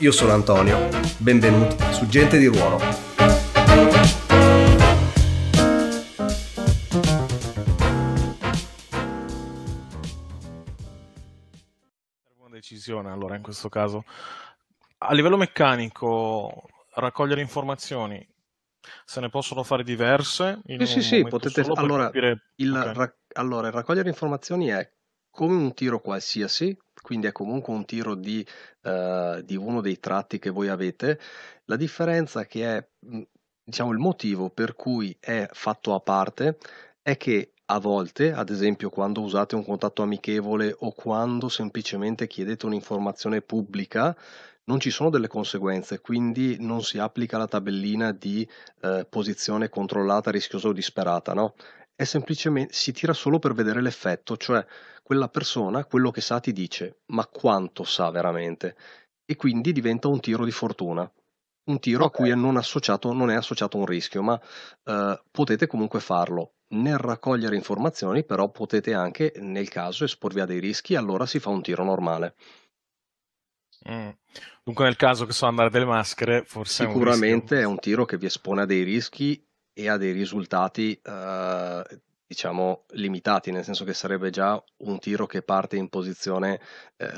Io sono Antonio, benvenuti su Gente di Ruolo. Una decisione, allora, in questo caso. A livello meccanico, raccogliere informazioni, se ne possono fare diverse? Potete allora capire... Allora, raccogliere informazioni è come un tiro qualsiasi, quindi è comunque un tiro di uno dei tratti che voi avete. La differenza che è, diciamo, il motivo per cui è fatto a parte è che a volte, ad esempio quando usate un contatto amichevole o quando semplicemente chiedete un'informazione pubblica, non ci sono delle conseguenze, quindi non si applica la tabellina di posizione controllata, rischiosa o disperata, no? È semplicemente, si tira solo per vedere l'effetto, cioè quella persona, quello che sa ti dice, ma quanto sa veramente? E quindi diventa un tiro di fortuna, un tiro a cui non è associato un rischio, ma potete comunque farlo. Nel raccogliere informazioni però potete anche, nel caso, esporvi a dei rischi, allora si fa un tiro normale. Dunque nel caso che so andare delle maschere forse sicuramente è un tiro che vi espone a dei rischi e a dei risultati diciamo limitati, nel senso che sarebbe già un tiro che parte in posizione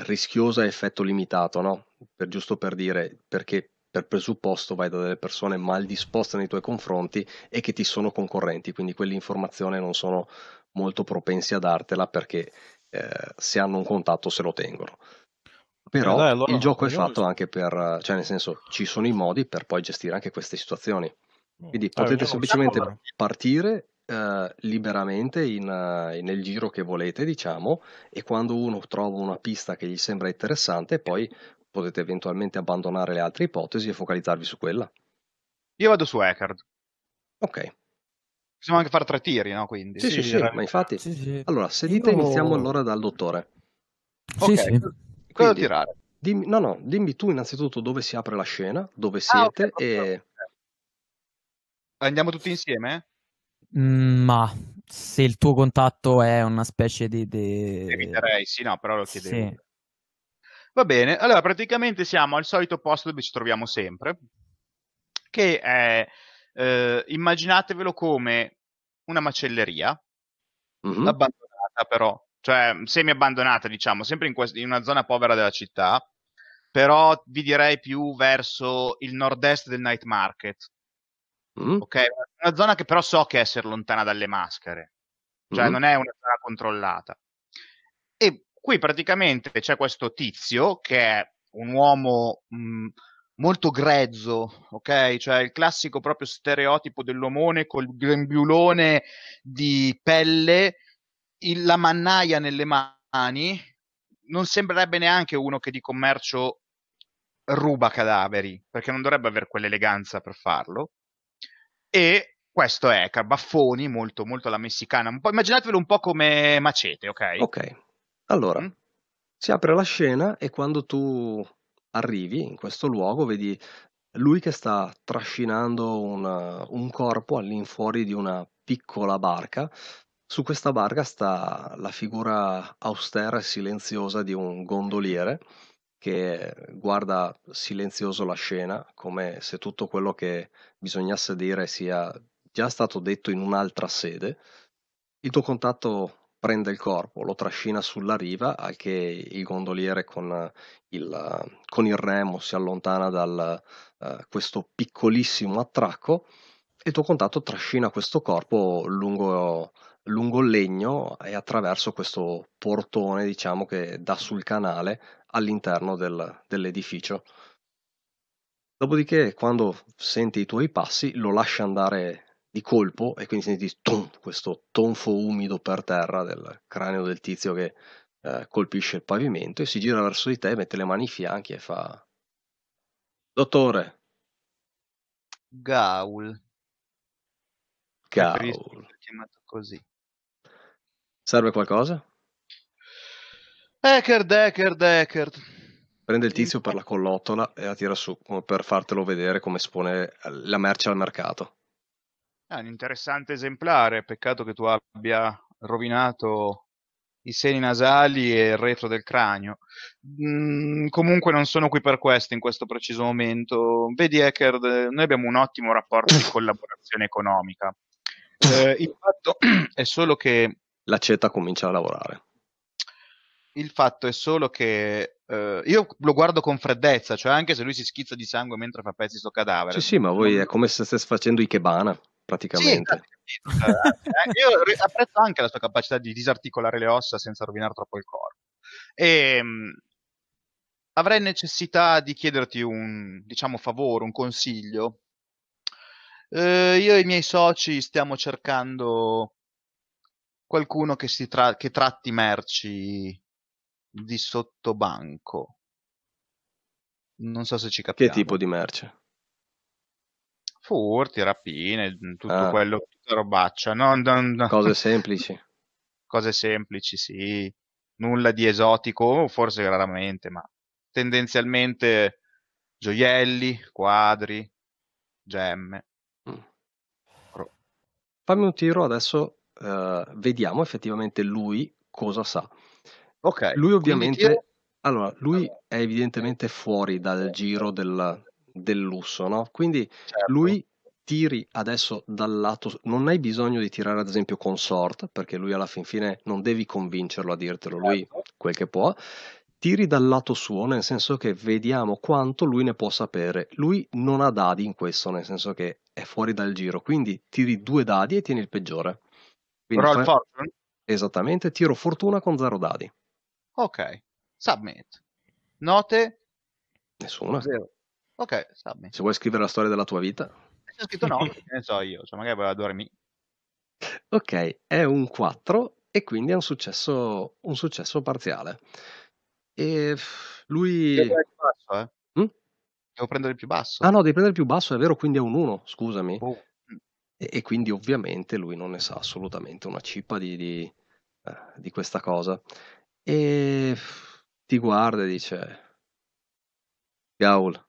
rischiosa a effetto limitato, no? Perché per presupposto vai da delle persone mal disposte nei tuoi confronti e che ti sono concorrenti, quindi quell'informazione non sono molto propensi a dartela perché se hanno un contatto se lo tengono. Però allora, il gioco è fatto anche per, cioè nel senso, ci sono i modi per poi gestire anche queste situazioni. Quindi potete semplicemente partire liberamente nel giro che volete, diciamo, e quando uno trova una pista che gli sembra interessante, poi potete eventualmente abbandonare le altre ipotesi e focalizzarvi su quella. Io vado su Eckard. Ok. Possiamo anche fare 3 tiri, no? Quindi. Sì, ma infatti... Sì. Allora, se dite iniziamo allora dal dottore. Ok. Sì. Cosa tirare? Dimmi tu innanzitutto dove si apre la scena, dove siete e... Andiamo tutti insieme? Ma se il tuo contatto è una specie di... Eviterei, sì, no, però lo chiedevo. Sì. Va bene, allora praticamente siamo al solito posto dove ci troviamo sempre, che è, immaginatevelo come una macelleria, abbandonata però, cioè semi-abbandonata, diciamo, sempre in una zona povera della città, però vi direi più verso il nord-est del Night Market. Ok, una zona che però so che essere lontana dalle maschere, cioè non è una zona controllata. E qui praticamente c'è questo tizio che è un uomo molto grezzo, ok? Cioè il classico proprio stereotipo dell'omone col grembiulone di pelle, la mannaia nelle mani, non sembrerebbe neanche uno che di commercio ruba cadaveri, perché non dovrebbe avere quell'eleganza per farlo. E questo è baffoni, molto molto alla messicana, un po', immaginatevelo un po' come Macete, ok? Allora, si apre la scena e quando tu arrivi in questo luogo vedi lui che sta trascinando un corpo all'infuori di una piccola barca. Su questa barca sta la figura austera e silenziosa di un gondoliere che guarda silenzioso la scena, come se tutto quello che bisognasse dire sia già stato detto in un'altra sede. Il tuo contatto prende il corpo, lo trascina sulla riva, al che il gondoliere con il remo si allontana da questo piccolissimo attracco e il tuo contatto trascina questo corpo lungo il legno e attraverso questo portone, diciamo, che dà sul canale all'interno dell'edificio. Dopodiché, quando senti i tuoi passi, lo lascia andare di colpo e quindi senti questo tonfo umido per terra del cranio del tizio che colpisce il pavimento, e si gira verso di te, mette le mani ai fianchi e fa: "Dottore, Gaul. Gaul. Chiamato così. Serve qualcosa? Deckard. Prende il tizio per la collottola e la tira su per fartelo vedere come espone la merce al mercato. È un interessante esemplare, peccato che tu abbia rovinato i seni nasali e il retro del cranio. Comunque non sono qui per questo in questo preciso momento. Vedi Eckerd, noi abbiamo un ottimo rapporto di collaborazione economica. Il fatto è solo che... La CETA comincia a lavorare. Il fatto è solo che io lo guardo con freddezza, cioè anche se lui si schizza di sangue mentre fa pezzi sto cadavere. Sì, sì, ma voi è come se stesse facendo Ikebana, praticamente. Sì, io apprezzo anche la sua capacità di disarticolare le ossa senza rovinare troppo il corpo. E, avrei necessità di chiederti un, diciamo, favore, un consiglio. Io e i miei soci stiamo cercando qualcuno che tratti merci di sottobanco. Non so se ci capiamo. Che tipo di merce? Furti, rapine, tutto quello, tutta robaccia. No. Cose semplici. Cose semplici, sì. Nulla di esotico, forse raramente, ma tendenzialmente gioielli, quadri, gemme. Fammi un tiro adesso, vediamo effettivamente lui cosa sa. Ok, lui ovviamente è evidentemente fuori dal giro del lusso, no? Quindi certo. Lui tiri adesso dal lato, non hai bisogno di tirare ad esempio consort, perché lui alla fin fine non devi convincerlo a dirtelo, lui quel che può, tiri dal lato suo, nel senso che vediamo quanto lui ne può sapere. Lui non ha dadi in questo, nel senso che è fuori dal giro, quindi tiri 2 dadi e tieni il peggiore. Roll fortune? Esattamente, tiro fortuna con 0 dadi. Ok, submit. Note? Nessuna. 0. Ok, submit. Se vuoi scrivere la storia della tua vita. Ho scritto no, ne so io, cioè magari voleva dormire. Ok, è un 4 e quindi è un successo parziale. E lui... Devo prendere il più basso. Ah no, devi prendere il più basso, è vero, quindi è un 1, scusami. Oh. E quindi ovviamente lui non ne sa assolutamente una cippa di questa cosa. E ti guarda e dice: Gaul,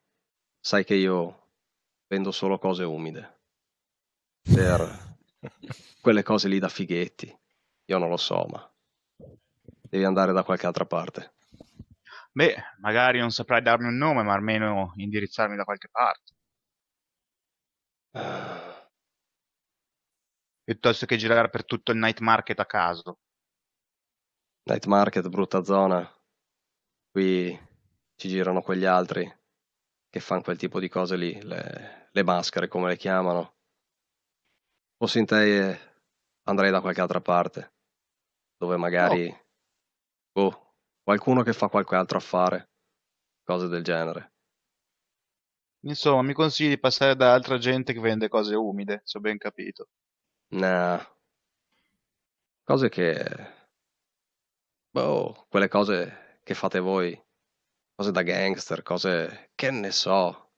sai che io vendo solo cose umide, per quelle cose lì da fighetti, io non lo so, ma devi andare da qualche altra parte. Beh, magari non saprai darmi un nome, ma almeno indirizzarmi da qualche parte. Piuttosto che girare per tutto il Night Market a caso. Night Market, brutta zona. Qui ci girano quegli altri che fanno quel tipo di cose lì, le maschere come le chiamano. Fossi in te andrei da qualche altra parte, dove magari qualcuno che fa qualche altro affare, cose del genere. Insomma, mi consigli di passare da altra gente che vende cose umide, se ho ben capito. Nah, cose che quelle cose che fate voi, cose da gangster, cose che ne so,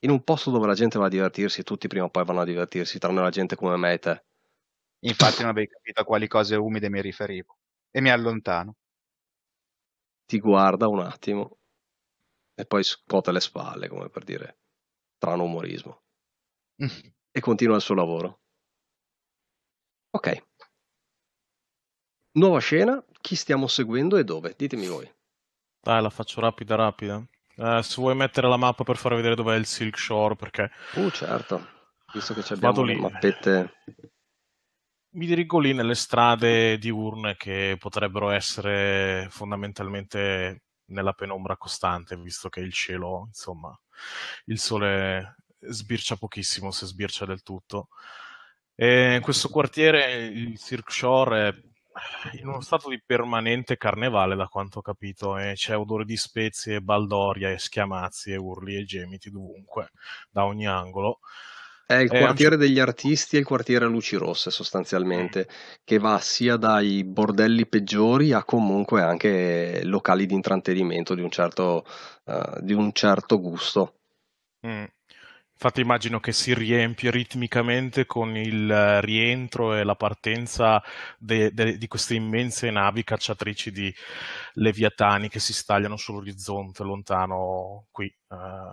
in un posto dove la gente va a divertirsi, tutti prima o poi vanno a divertirsi, tranne la gente come me e te. Infatti non avevi capito a quali cose umide mi riferivo e mi allontano. Ti guarda un attimo e poi scuote le spalle, come per dire, strano umorismo, e continua il suo lavoro. Ok, nuova scena, chi stiamo seguendo e dove? Ditemi voi. Dai, la faccio rapida. Se vuoi mettere la mappa per far vedere dov'è il Silkshore, perché... certo, visto che abbiamo le mappette... Mi dirigo lì nelle strade diurne che potrebbero essere fondamentalmente nella penombra costante, visto che il cielo, insomma, il sole sbircia pochissimo, se sbircia del tutto. In questo quartiere il Silkshore è in uno stato di permanente carnevale, da quanto ho capito, e c'è odore di spezie, baldoria e schiamazzi e urli e gemiti dovunque, da ogni angolo. È il quartiere degli artisti e il quartiere a luci rosse, sostanzialmente, che va sia dai bordelli peggiori a comunque anche locali di intrattenimento di un certo gusto. Infatti immagino che si riempie ritmicamente con il rientro e la partenza di queste immense navi cacciatrici di leviatani che si stagliano sull'orizzonte lontano qui,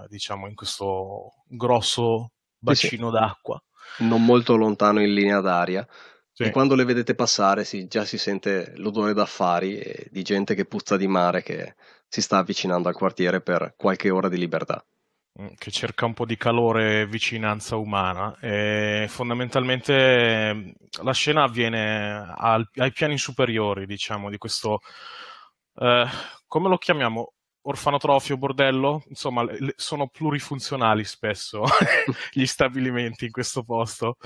diciamo in questo grosso bacino d'acqua. Non molto lontano in linea d'aria. Sì. E quando le vedete passare già si sente l'odore d'affari e di gente che puzza di mare che si sta avvicinando al quartiere per qualche ora di libertà. Che cerca un po' di calore e vicinanza umana. E fondamentalmente la scena avviene ai piani superiori, diciamo, di questo come lo chiamiamo? Orfanotrofio, bordello? Insomma, sono plurifunzionali spesso gli stabilimenti in questo posto,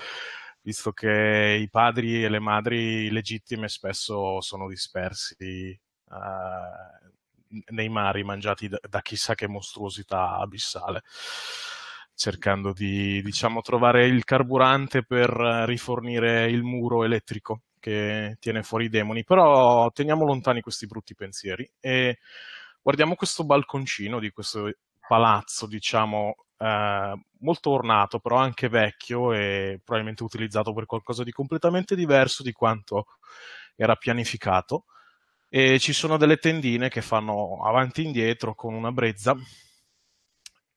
visto che i padri e le madri legittime spesso sono dispersi nei mari, mangiati da chissà che mostruosità abissale, cercando di, diciamo, trovare il carburante per rifornire il muro elettrico che tiene fuori i demoni. Però teniamo lontani questi brutti pensieri e guardiamo questo balconcino di questo palazzo, diciamo, molto ornato, però anche vecchio e probabilmente utilizzato per qualcosa di completamente diverso di quanto era pianificato. E ci sono delle tendine che fanno avanti e indietro con una brezza.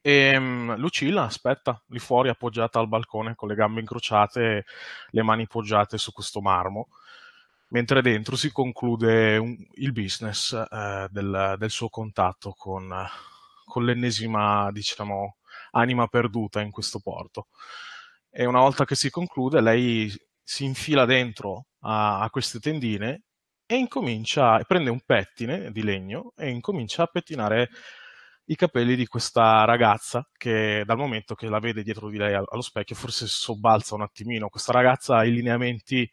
E Lucilla aspetta lì fuori, appoggiata al balcone, con le gambe incrociate, le mani poggiate su questo marmo, mentre dentro si conclude il business del suo contatto con l'ennesima, diciamo, anima perduta in questo porto. E una volta che si conclude, lei si infila dentro a queste tendine e prende un pettine di legno e incomincia a pettinare i capelli di questa ragazza che, dal momento che la vede dietro di lei allo specchio, forse sobbalza un attimino. Questa ragazza ha i lineamenti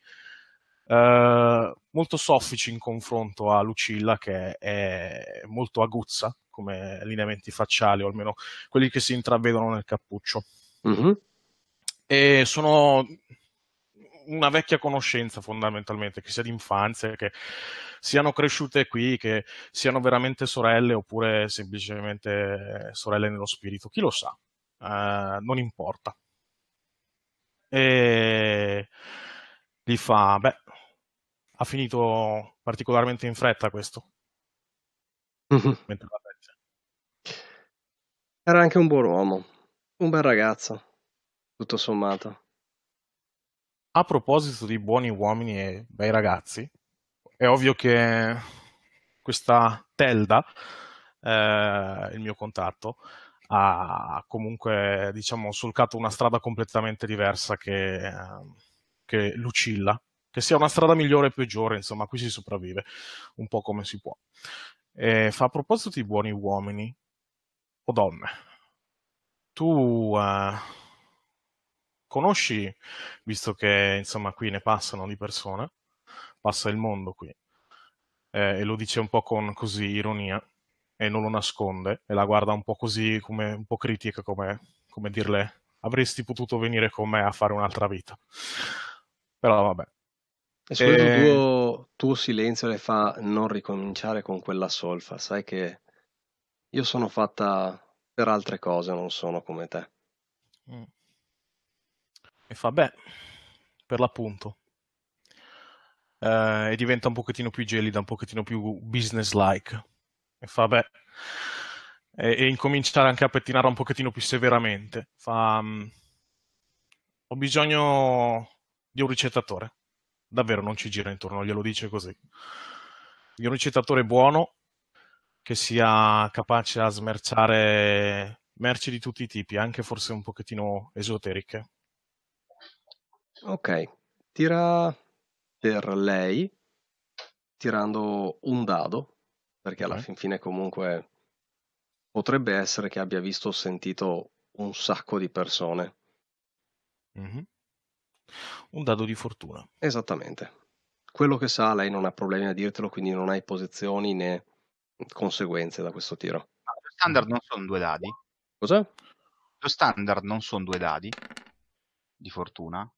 molto soffici in confronto a Lucilla, che è molto aguzza come lineamenti facciali, o almeno quelli che si intravedono nel cappuccio. Mm-hmm. E sono una vecchia conoscenza, fondamentalmente, che sia d'infanzia, che siano cresciute qui, che siano veramente sorelle oppure semplicemente sorelle nello spirito, chi lo sa, non importa. E gli fa: beh, ha finito particolarmente in fretta questo. Mentre la pensa. Era anche un buon uomo, un bel ragazzo, tutto sommato. A proposito di buoni uomini e bei ragazzi, è ovvio che questa Telda, il mio contatto, ha comunque, diciamo, solcato una strada completamente diversa che Lucilla, che sia una strada migliore o peggiore, insomma, qui si sopravvive un po' come si può. E fa: a proposito di buoni uomini o donne, tu conosci, visto che insomma qui ne passano di persone, passa il mondo qui, e lo dice un po' con così ironia e non lo nasconde, e la guarda un po' così, come un po' critica, come dirle: avresti potuto venire con me a fare un'altra vita. Però vabbè. E solo il tuo silenzio le fa non ricominciare con quella solfa. Sai che io sono fatta per altre cose, non sono come te. Mm. E fa: beh, per l'appunto. E diventa un pochettino più gelida, un pochettino più business-like. E fa: beh, e incomincia anche a pettinare un pochettino più severamente. Fa: ho bisogno di un ricettatore. Davvero, non ci gira intorno, glielo dice così. Di un ricettatore buono, che sia capace a smerciare merci di tutti i tipi, anche forse un pochettino esoteriche. Ok, tira per lei, tirando un dado, perché alla fin fine comunque potrebbe essere che abbia visto o sentito un sacco di persone. Mm-hmm. Un dado di fortuna. Esattamente. Quello che sa, lei non ha problemi a dirtelo, quindi non hai posizioni né conseguenze da questo tiro. Ma lo standard non sono due dadi? Cos'è? Lo standard non sono due dadi di fortuna?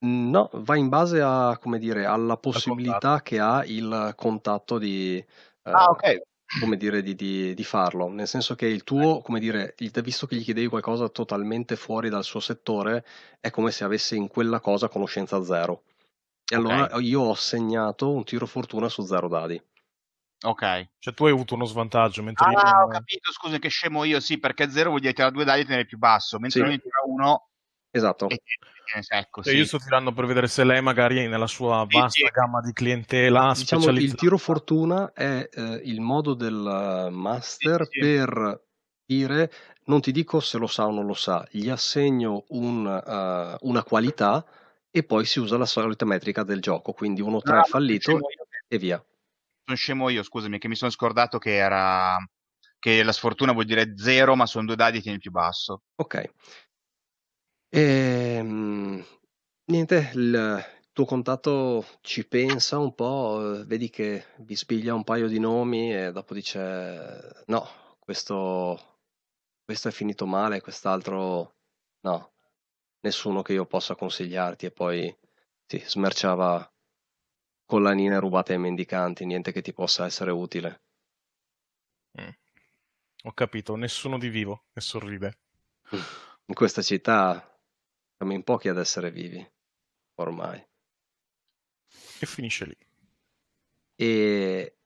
No, va in base a, come dire, alla possibilità che ha il contatto di, ok, come dire, di farlo, nel senso che il tuo, come dire, visto che gli chiedevi qualcosa totalmente fuori dal suo settore, è come se avesse in quella cosa conoscenza zero. E allora io ho segnato un tiro fortuna su 0 dadi. Ok, cioè tu hai avuto uno svantaggio mentre io... ho capito, scusa che scemo io, sì, perché 0 vuol dire tirare 2 dadi e tenere più basso, mentre io ne tira 1. Esatto. Ecco, sì. Io sto tirando per vedere se lei magari nella sua vasta gamma di clientela, diciamo, il tiro fortuna è il modo del master per dire, non ti dico se lo sa o non lo sa, gli assegno una qualità e poi si usa la solita metrica del gioco, quindi 1-3 fallito e via. Sono scemo io, scusami, che mi sono scordato che era che la sfortuna vuol dire 0, ma sono 2 dadi e tieni più basso. Ok. E niente, il tuo contatto ci pensa un po', vedi che vi spiglia un paio di nomi e dopo dice no, questo è finito male, quest'altro no, nessuno che io possa consigliarti, e poi si smerciava collanine rubate ai mendicanti, niente che ti possa essere utile. Ho capito, nessuno di vivo, e sorride. In questa città siamo in pochi ad essere vivi, ormai. E finisce lì. E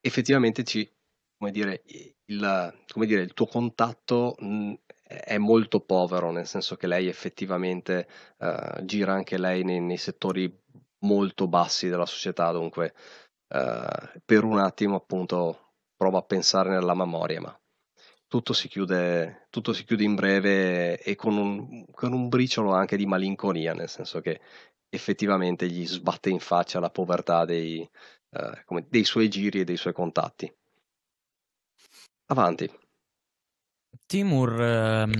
effettivamente il tuo contatto è molto povero, nel senso che lei effettivamente gira anche lei nei settori molto bassi della società, dunque per un attimo appunto prova a pensare nella memoria, ma tutto si chiude in breve e con un briciolo anche di malinconia, nel senso che effettivamente gli sbatte in faccia la povertà dei suoi giri e dei suoi contatti. Avanti. Timur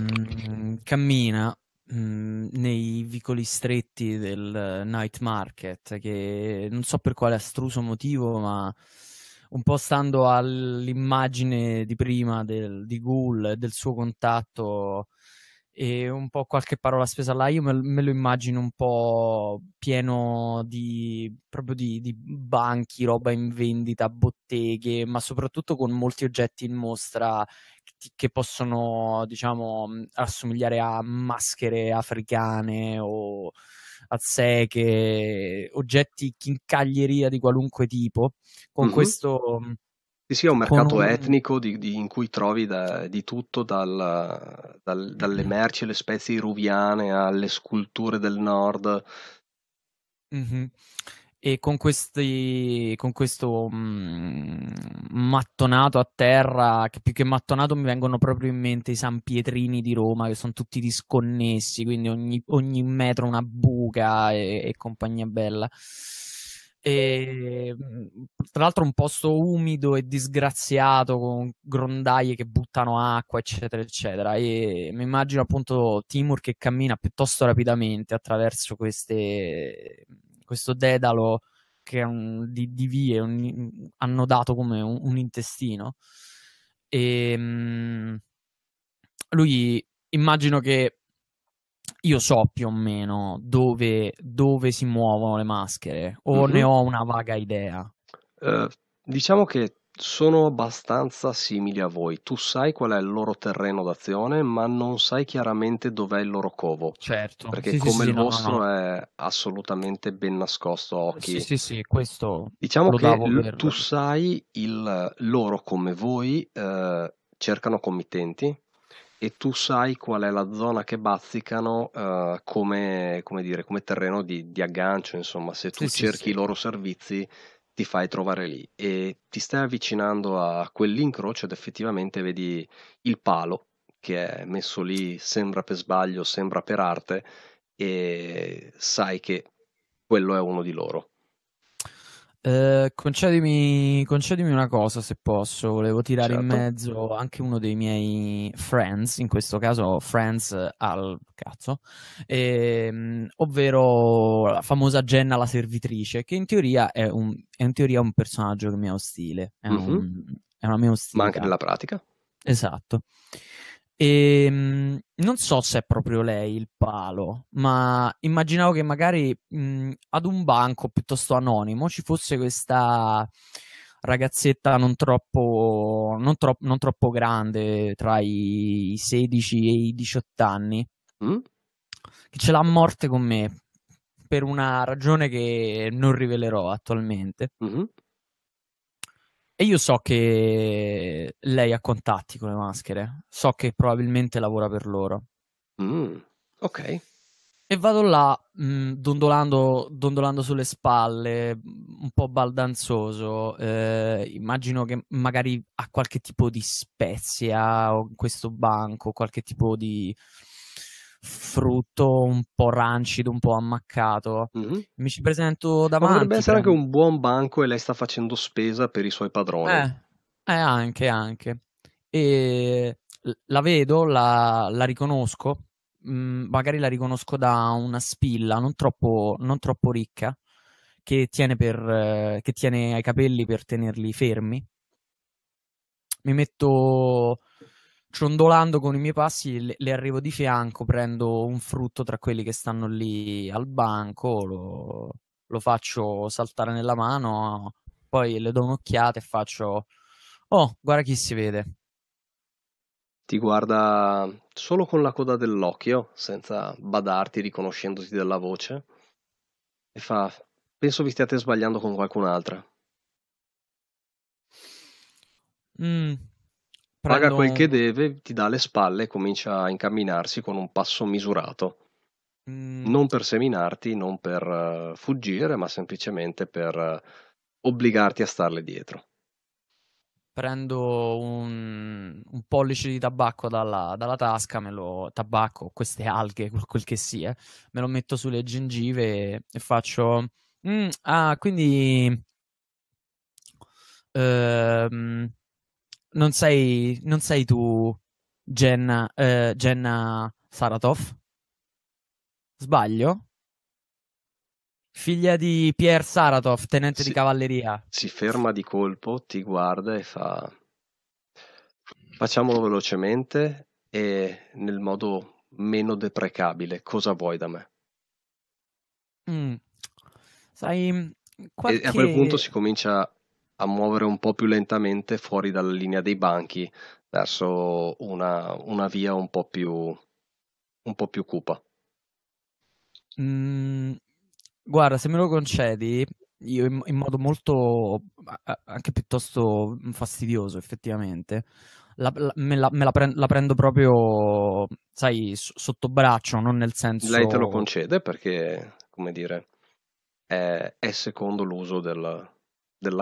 cammina nei vicoli stretti del Night Market, che non so per quale astruso motivo, ma un po' stando all'immagine di prima di Ghoul, del suo contatto e un po' qualche parola spesa là, io me lo immagino un po' pieno di banchi, roba in vendita, botteghe, ma soprattutto con molti oggetti in mostra che possono, diciamo, assomigliare a maschere africane o azzeche, oggetti chincaglieria di qualunque tipo, con questo... Sì, è un mercato etnico in cui trovi di tutto, dalle merci, le spezie iruviane, alle sculture del nord. E con questo mattonato a terra, che più che mattonato mi vengono proprio in mente i San Pietrini di Roma, che sono tutti disconnessi, quindi ogni metro una buca e compagnia bella. E tra l'altro un posto umido e disgraziato, con grondaie che buttano acqua, eccetera eccetera, e mi immagino appunto Timur che cammina piuttosto rapidamente attraverso questo dedalo che è di vie annodato come un intestino, e lui, immagino che io so più o meno dove si muovono le maschere, o ne ho una vaga idea. Diciamo che sono abbastanza simili a voi. Tu sai qual è il loro terreno d'azione, ma non sai chiaramente dov'è il loro covo. Certo. Perché il vostro è assolutamente ben nascosto a occhi. Sì, questo. Diciamo che tu sai loro, come voi, cercano committenti, e tu sai qual è la zona che bazzicano come terreno di aggancio, insomma, se tu cerchi i loro servizi ti fai trovare lì, e ti stai avvicinando a quell'incrocio ed effettivamente vedi il palo che è messo lì, sembra per sbaglio, sembra per arte, e sai che quello è uno di loro. Concedimi una cosa, se posso. Volevo tirare in mezzo anche uno dei miei friends, in questo caso friends al cazzo, ovvero la famosa Jenna la servitrice, che in teoria è un personaggio che mi è ostile, è una mia ostilità, ma anche nella pratica. Esatto. E non so se è proprio lei il palo, ma immaginavo che magari ad un banco piuttosto anonimo ci fosse questa ragazzetta non troppo grande, tra i 16 e i 18 anni, che ce l'ha a morte con me per una ragione che non rivelerò attualmente. E io so che lei ha contatti con le maschere, so che probabilmente lavora per loro. Ok. E vado là, dondolando sulle spalle, un po' baldanzoso, immagino che magari ha qualche tipo di spezia o questo banco, qualche tipo di frutto un po' rancido, un po' ammaccato. Mi ci presento davanti. Ma potrebbe essere anche un buon banco e lei sta facendo spesa per i suoi padroni. Anche. E la vedo, la riconosco. Magari la riconosco da una spilla non troppo ricca che tiene ai capelli per tenerli fermi. Mi metto ciondolando con i miei passi, le arrivo di fianco, prendo un frutto tra quelli che stanno lì al banco, lo faccio saltare nella mano, poi le do un'occhiata e faccio: "Oh, guarda chi si vede." Ti guarda solo con la coda dell'occhio, senza badarti, riconoscendoti della voce, e fa: "Penso vi stiate sbagliando con qualcun'altra." Paga quel che deve, ti dà le spalle e comincia a incamminarsi con un passo misurato. Non per seminarti, non per fuggire, ma semplicemente per obbligarti a starle dietro. Prendo un pollice di tabacco dalla tasca, tabacco, queste alghe, quel che sia, me lo metto sulle gengive e faccio: quindi non sei tu Jenna Saratov? Sbaglio? Figlia di Pierre Saratov, tenente di cavalleria. Si ferma di colpo, ti guarda e fa: "Facciamolo velocemente e nel modo meno deprecabile. Cosa vuoi da me?" Sai, qualche... E a quel punto si comincia a muovere un po' più lentamente fuori dalla linea dei banchi, verso una via un po' più cupa. Guarda, se me lo concedi, io in modo molto, anche piuttosto fastidioso effettivamente, la prendo proprio, sai, sotto braccio, non nel senso... Lei te lo concede perché, come dire, è secondo l'uso della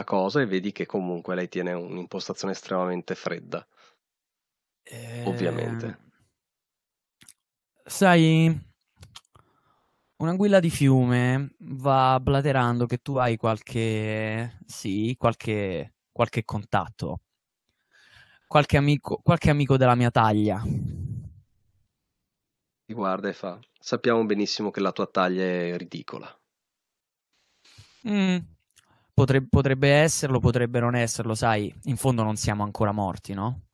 cosa, e vedi che comunque lei tiene un'impostazione estremamente fredda, ovviamente. Sai... Un'anguilla di fiume va blaterando che tu hai qualche contatto, qualche amico della mia taglia. Ti guarda e fa: "Sappiamo benissimo che la tua taglia è ridicola." Potrebbe esserlo, potrebbe non esserlo, sai, in fondo non siamo ancora morti, no?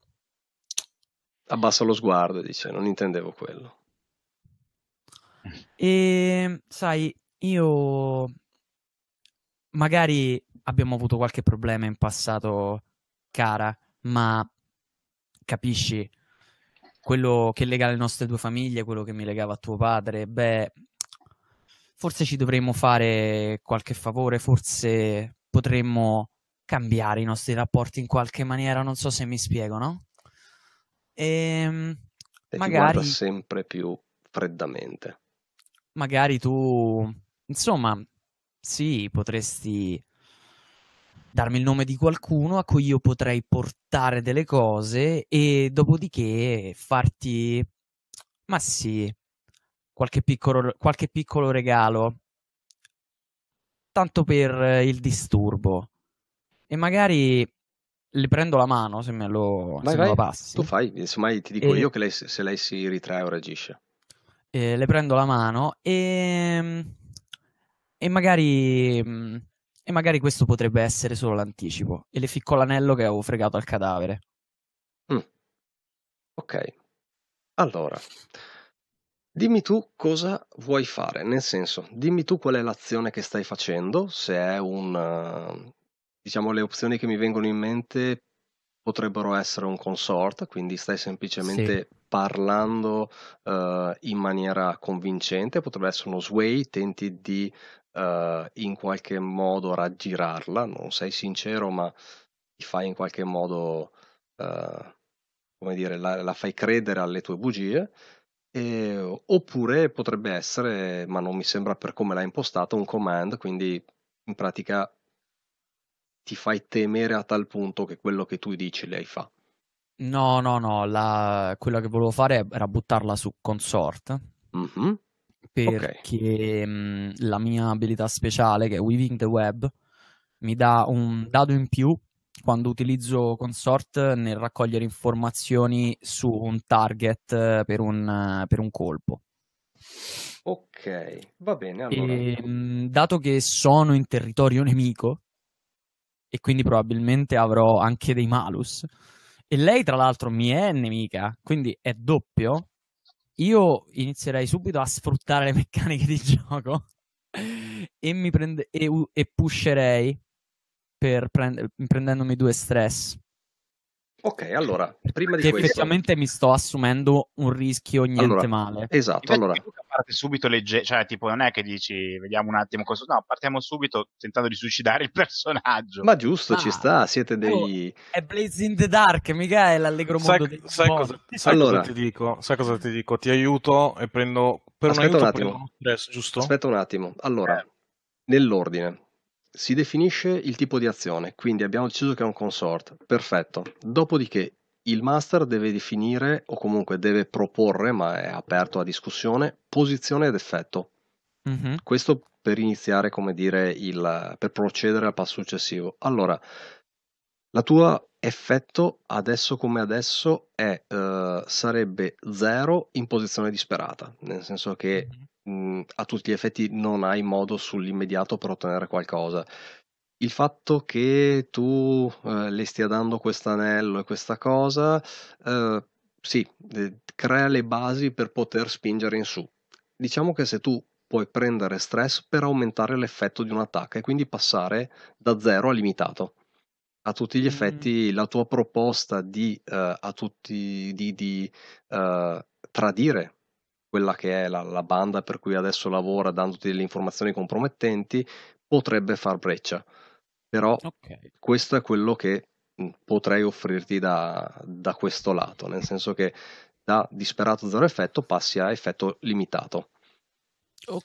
Abbassa lo sguardo e dice: "Non intendevo quello." E sai, io magari abbiamo avuto qualche problema in passato, cara, ma capisci, quello che lega le nostre due famiglie, quello che mi legava a tuo padre, beh, forse ci dovremmo fare qualche favore, forse potremmo cambiare i nostri rapporti in qualche maniera, non so se mi spiego, no? E magari ti guarda sempre più freddamente. Magari tu, insomma, sì, potresti darmi il nome di qualcuno a cui io potrei portare delle cose e dopodiché farti, ma sì, qualche piccolo regalo, tanto per il disturbo. E magari le prendo la mano se me lo passi. Tu fai, insomma, ti dico io che lei, se lei si ritrae o reagisce. Le prendo la mano e magari questo potrebbe essere solo l'anticipo, e le ficco l'anello che avevo fregato al cadavere. Ok, allora dimmi tu cosa vuoi fare, nel senso dimmi tu qual è l'azione che stai facendo, se è un diciamo le opzioni che mi vengono in mente potrebbero essere un consort, quindi stai semplicemente parlando in maniera convincente, potrebbe essere uno sway, tenti di in qualche modo raggirarla, non sei sincero ma ti fai in qualche modo, come dire, la fai credere alle tue bugie. Oppure potrebbe essere, ma non mi sembra per come l'ha impostata, un command, quindi in pratica ti fai temere a tal punto che quello che tu dici lei fa. No, quello che volevo fare era buttarla su consort, perché la mia abilità speciale, che è Weaving the Web, mi dà un dado in più quando utilizzo consort nel raccogliere informazioni su un target per un colpo. Ok, va bene. Allora, e, dato che sono in territorio nemico e quindi probabilmente avrò anche dei malus, e lei tra l'altro mi è nemica, quindi è doppio, io inizierei subito a sfruttare le meccaniche di gioco e pusherei prendendomi 2 stress. Ok, allora, prima di che questo... effettivamente mi sto assumendo un rischio male. Esatto, allora... Parte subito cioè, tipo, non è che dici, vediamo un attimo cosa... No, partiamo subito tentando di suicidare il personaggio. Ma giusto, ci sta, siete dei... È Blades in the Dark, mica è l'allegro mondo del sport. Sai cosa ti dico? Ti aiuto e prendo... Aspetta un attimo. Prendo stress, giusto? Aspetta un attimo. Allora, nell'ordine... Si definisce il tipo di azione, quindi abbiamo deciso che è un consort, perfetto. Dopodiché il master deve definire, o comunque deve proporre, ma è aperto a discussione, posizione ed effetto. Questo per iniziare, come dire, per procedere al passo successivo. Allora, la tua effetto, adesso come adesso, sarebbe 0 in posizione disperata, nel senso che... a tutti gli effetti non hai modo sull'immediato per ottenere qualcosa. Il fatto che tu le stia dando quest'anello e questa cosa crea le basi per poter spingere in su. Diciamo che se tu puoi prendere stress per aumentare l'effetto di un'attacca e quindi passare da 0 a limitato. A tutti gli effetti la tua proposta di tradire quella che è la banda per cui adesso lavora, dandoti delle informazioni compromettenti, potrebbe far breccia. Però questo è quello che potrei offrirti da questo lato, nel senso che da disperato 0 effetto passi a effetto limitato.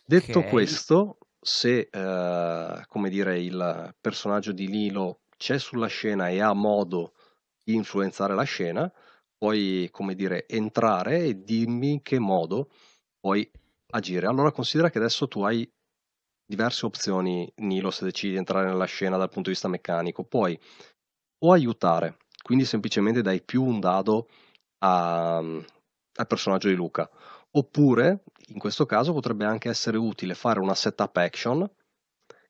Detto questo, se come dire il personaggio di Lilo c'è sulla scena e ha modo di influenzare la scena, puoi, come dire, entrare e dimmi in che modo puoi agire. Allora considera che adesso tu hai diverse opzioni, Nilo, se decidi di entrare nella scena dal punto di vista meccanico. Puoi o aiutare, quindi semplicemente dai più un dado al personaggio di Luca, oppure in questo caso potrebbe anche essere utile fare una setup action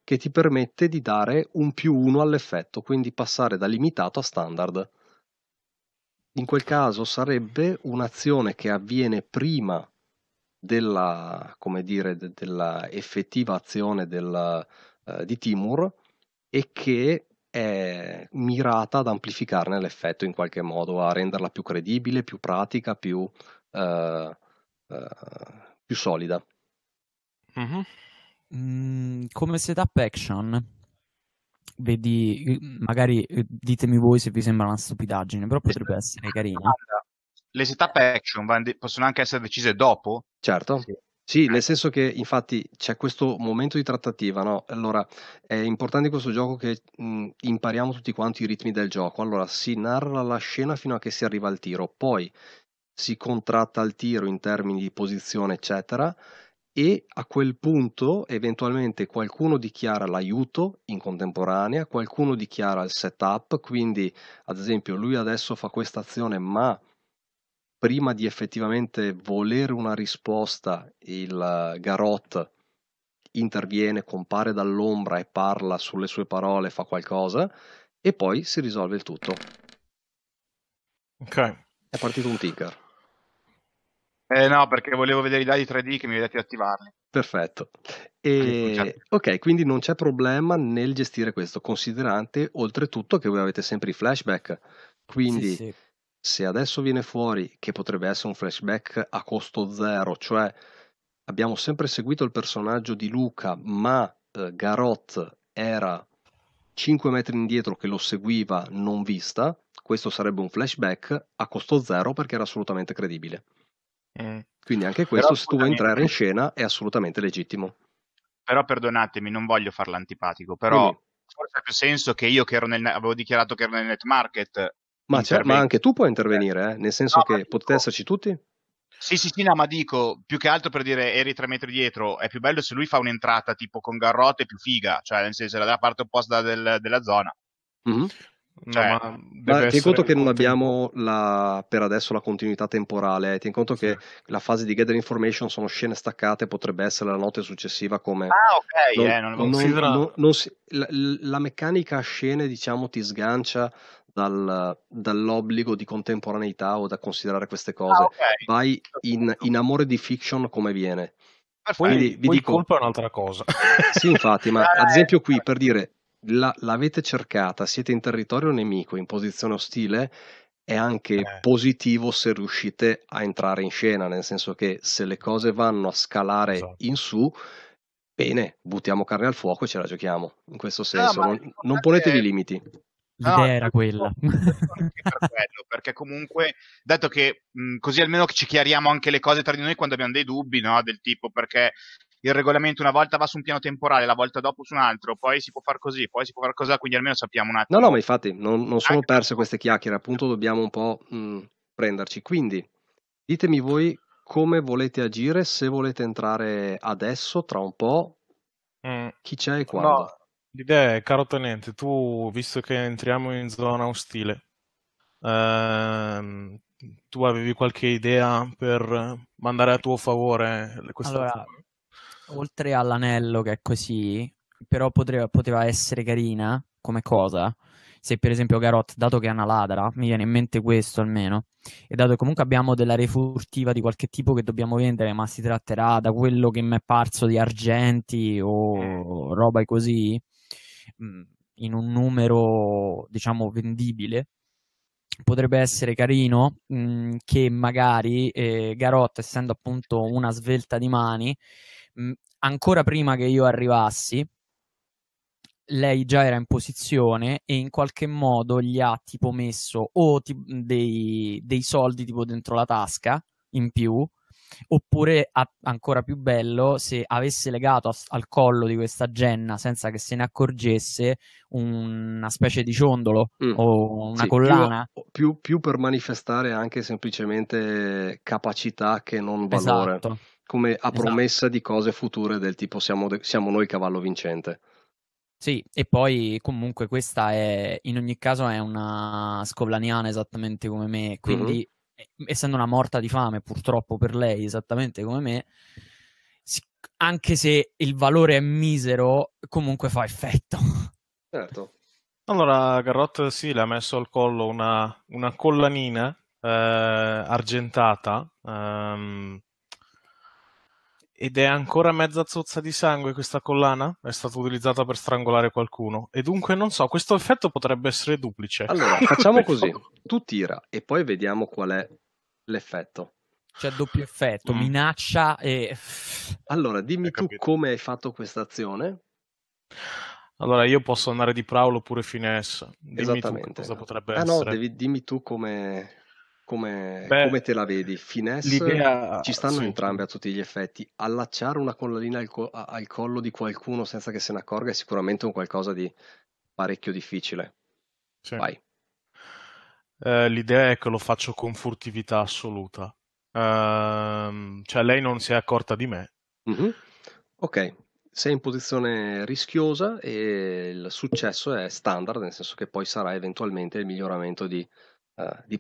che ti permette di dare un +1 all'effetto, quindi passare da limitato a standard. In quel caso sarebbe un'azione che avviene prima della, come dire, della effettiva azione di Timur, e che è mirata ad amplificarne l'effetto in qualche modo, a renderla più credibile, più pratica, più solida. Come setup action... Vedi, magari ditemi voi se vi sembra una stupidaggine, però potrebbe essere carina. Le setup action possono anche essere decise dopo? Certo, sì, nel senso che infatti c'è questo momento di trattativa, no? Allora, è importante in questo gioco che impariamo tutti quanti i ritmi del gioco. Allora, si narra la scena fino a che si arriva al tiro, poi si contratta il tiro in termini di posizione, eccetera, e a quel punto eventualmente qualcuno dichiara l'aiuto in contemporanea, qualcuno dichiara il setup, quindi ad esempio lui adesso fa questa azione, ma prima di effettivamente volere una risposta il Garot interviene, compare dall'ombra e parla sulle sue parole, fa qualcosa e poi si risolve il tutto. Ok. È partito un ticker. No, perché volevo vedere i dadi 3D che mi avete attivarli. Perfetto. E, ok, quindi non c'è problema nel gestire questo, considerante oltretutto che voi avete sempre i flashback, quindi sì. Se adesso viene fuori che potrebbe essere un flashback a costo zero, cioè abbiamo sempre seguito il personaggio di Luca, ma Garot era 5 metri indietro che lo seguiva non vista, questo sarebbe un flashback a costo zero perché era assolutamente credibile. Quindi anche questo, però, se tu vuoi entrare in scena, è assolutamente legittimo. Però perdonatemi, non voglio farlo antipatico, però quindi, forse ha più senso che io che ero avevo dichiarato che ero nel Night Market. Ma anche tu puoi intervenire, nel senso, no, che potete esserci tutti? Sì, no, ma dico, più che altro per dire, eri 3 metri dietro, è più bello se lui fa un'entrata tipo con garrote, più figa, cioè nel senso, dalla parte opposta della zona. Mm-hmm. Cioè, no, ma tieni conto che non abbiamo per adesso la continuità temporale, tieni conto che la fase di gather information sono scene staccate, potrebbe essere la notte successiva come... Ah, ok, la meccanica a scene, diciamo, ti sgancia dall'obbligo di contemporaneità o da considerare queste cose. Ah, okay. Vai in amore di fiction come viene. Quindi vi dico, colpa è un'altra cosa. Sì, infatti, ma ad esempio qui, per dire, l'avete cercata, siete in territorio nemico, in posizione ostile, è anche positivo se riuscite a entrare in scena, nel senso che se le cose vanno a scalare in su, bene, buttiamo carne al fuoco e ce la giochiamo, in questo senso, non ponetevi limiti. L'idea era quella. Perché comunque, dato che così almeno ci chiariamo anche le cose tra di noi quando abbiamo dei dubbi, no? Del tipo, perché il regolamento una volta va su un piano temporale, la volta dopo su un altro, poi si può far così, poi si può far così, quindi almeno sappiamo un attimo. No, ma infatti non sono perse queste chiacchiere, appunto dobbiamo un po' prenderci. Quindi ditemi voi come volete agire, se volete entrare adesso, tra un po', chi c'è e quando. No, l'idea è, caro tenente, tu, visto che entriamo in zona ostile, tu avevi qualche idea per mandare a tuo favore questa zona? Oltre all'anello che è così, però poteva essere carina come cosa, se per esempio Garot, dato che è una ladra, mi viene in mente questo almeno, e dato che comunque abbiamo della refurtiva di qualche tipo che dobbiamo vendere, ma si tratterà, da quello che mi è parso, di argenti o roba così, in un numero, diciamo, vendibile. Potrebbe essere carino che magari Garot, essendo appunto una svelta di mani, ancora prima che io arrivassi lei già era in posizione e in qualche modo gli ha tipo messo o dei soldi tipo dentro la tasca in più, oppure ancora più bello se avesse legato al collo di questa Jenna, senza che se ne accorgesse, una specie di ciondolo o una collana, più per manifestare anche semplicemente capacità che non valore. Esatto. Come a promessa, esatto, di cose future del tipo siamo noi il cavallo vincente. Sì, e poi comunque questa è, in ogni caso, è una scovlaniana esattamente come me, quindi essendo una morta di fame purtroppo per lei, esattamente come me, anche se il valore è misero, comunque fa effetto. Certo. Allora Garot sì, le ha messo al collo una collanina argentata, ed è ancora mezza zozza di sangue questa collana? È stata utilizzata per strangolare qualcuno. E dunque, non so, questo effetto potrebbe essere duplice. Allora, facciamo così. Tu tira e poi vediamo qual è l'effetto. C'è doppio effetto, minaccia e... Allora, dimmi tu come hai fatto questa azione. Allora, io posso andare di prowl oppure finesse. Dimmi tu cosa potrebbe essere. No, dimmi tu come te la vedi? Finesse, l'idea... ci stanno entrambe a tutti gli effetti. Allacciare una collanina al collo di qualcuno senza che se ne accorga è sicuramente un qualcosa di parecchio difficile. Sì. Vai. L'idea è che lo faccio con furtività assoluta. Cioè lei non si è accorta di me. Mm-hmm. Ok, sei in posizione rischiosa e il successo è standard, nel senso che poi sarà eventualmente il miglioramento di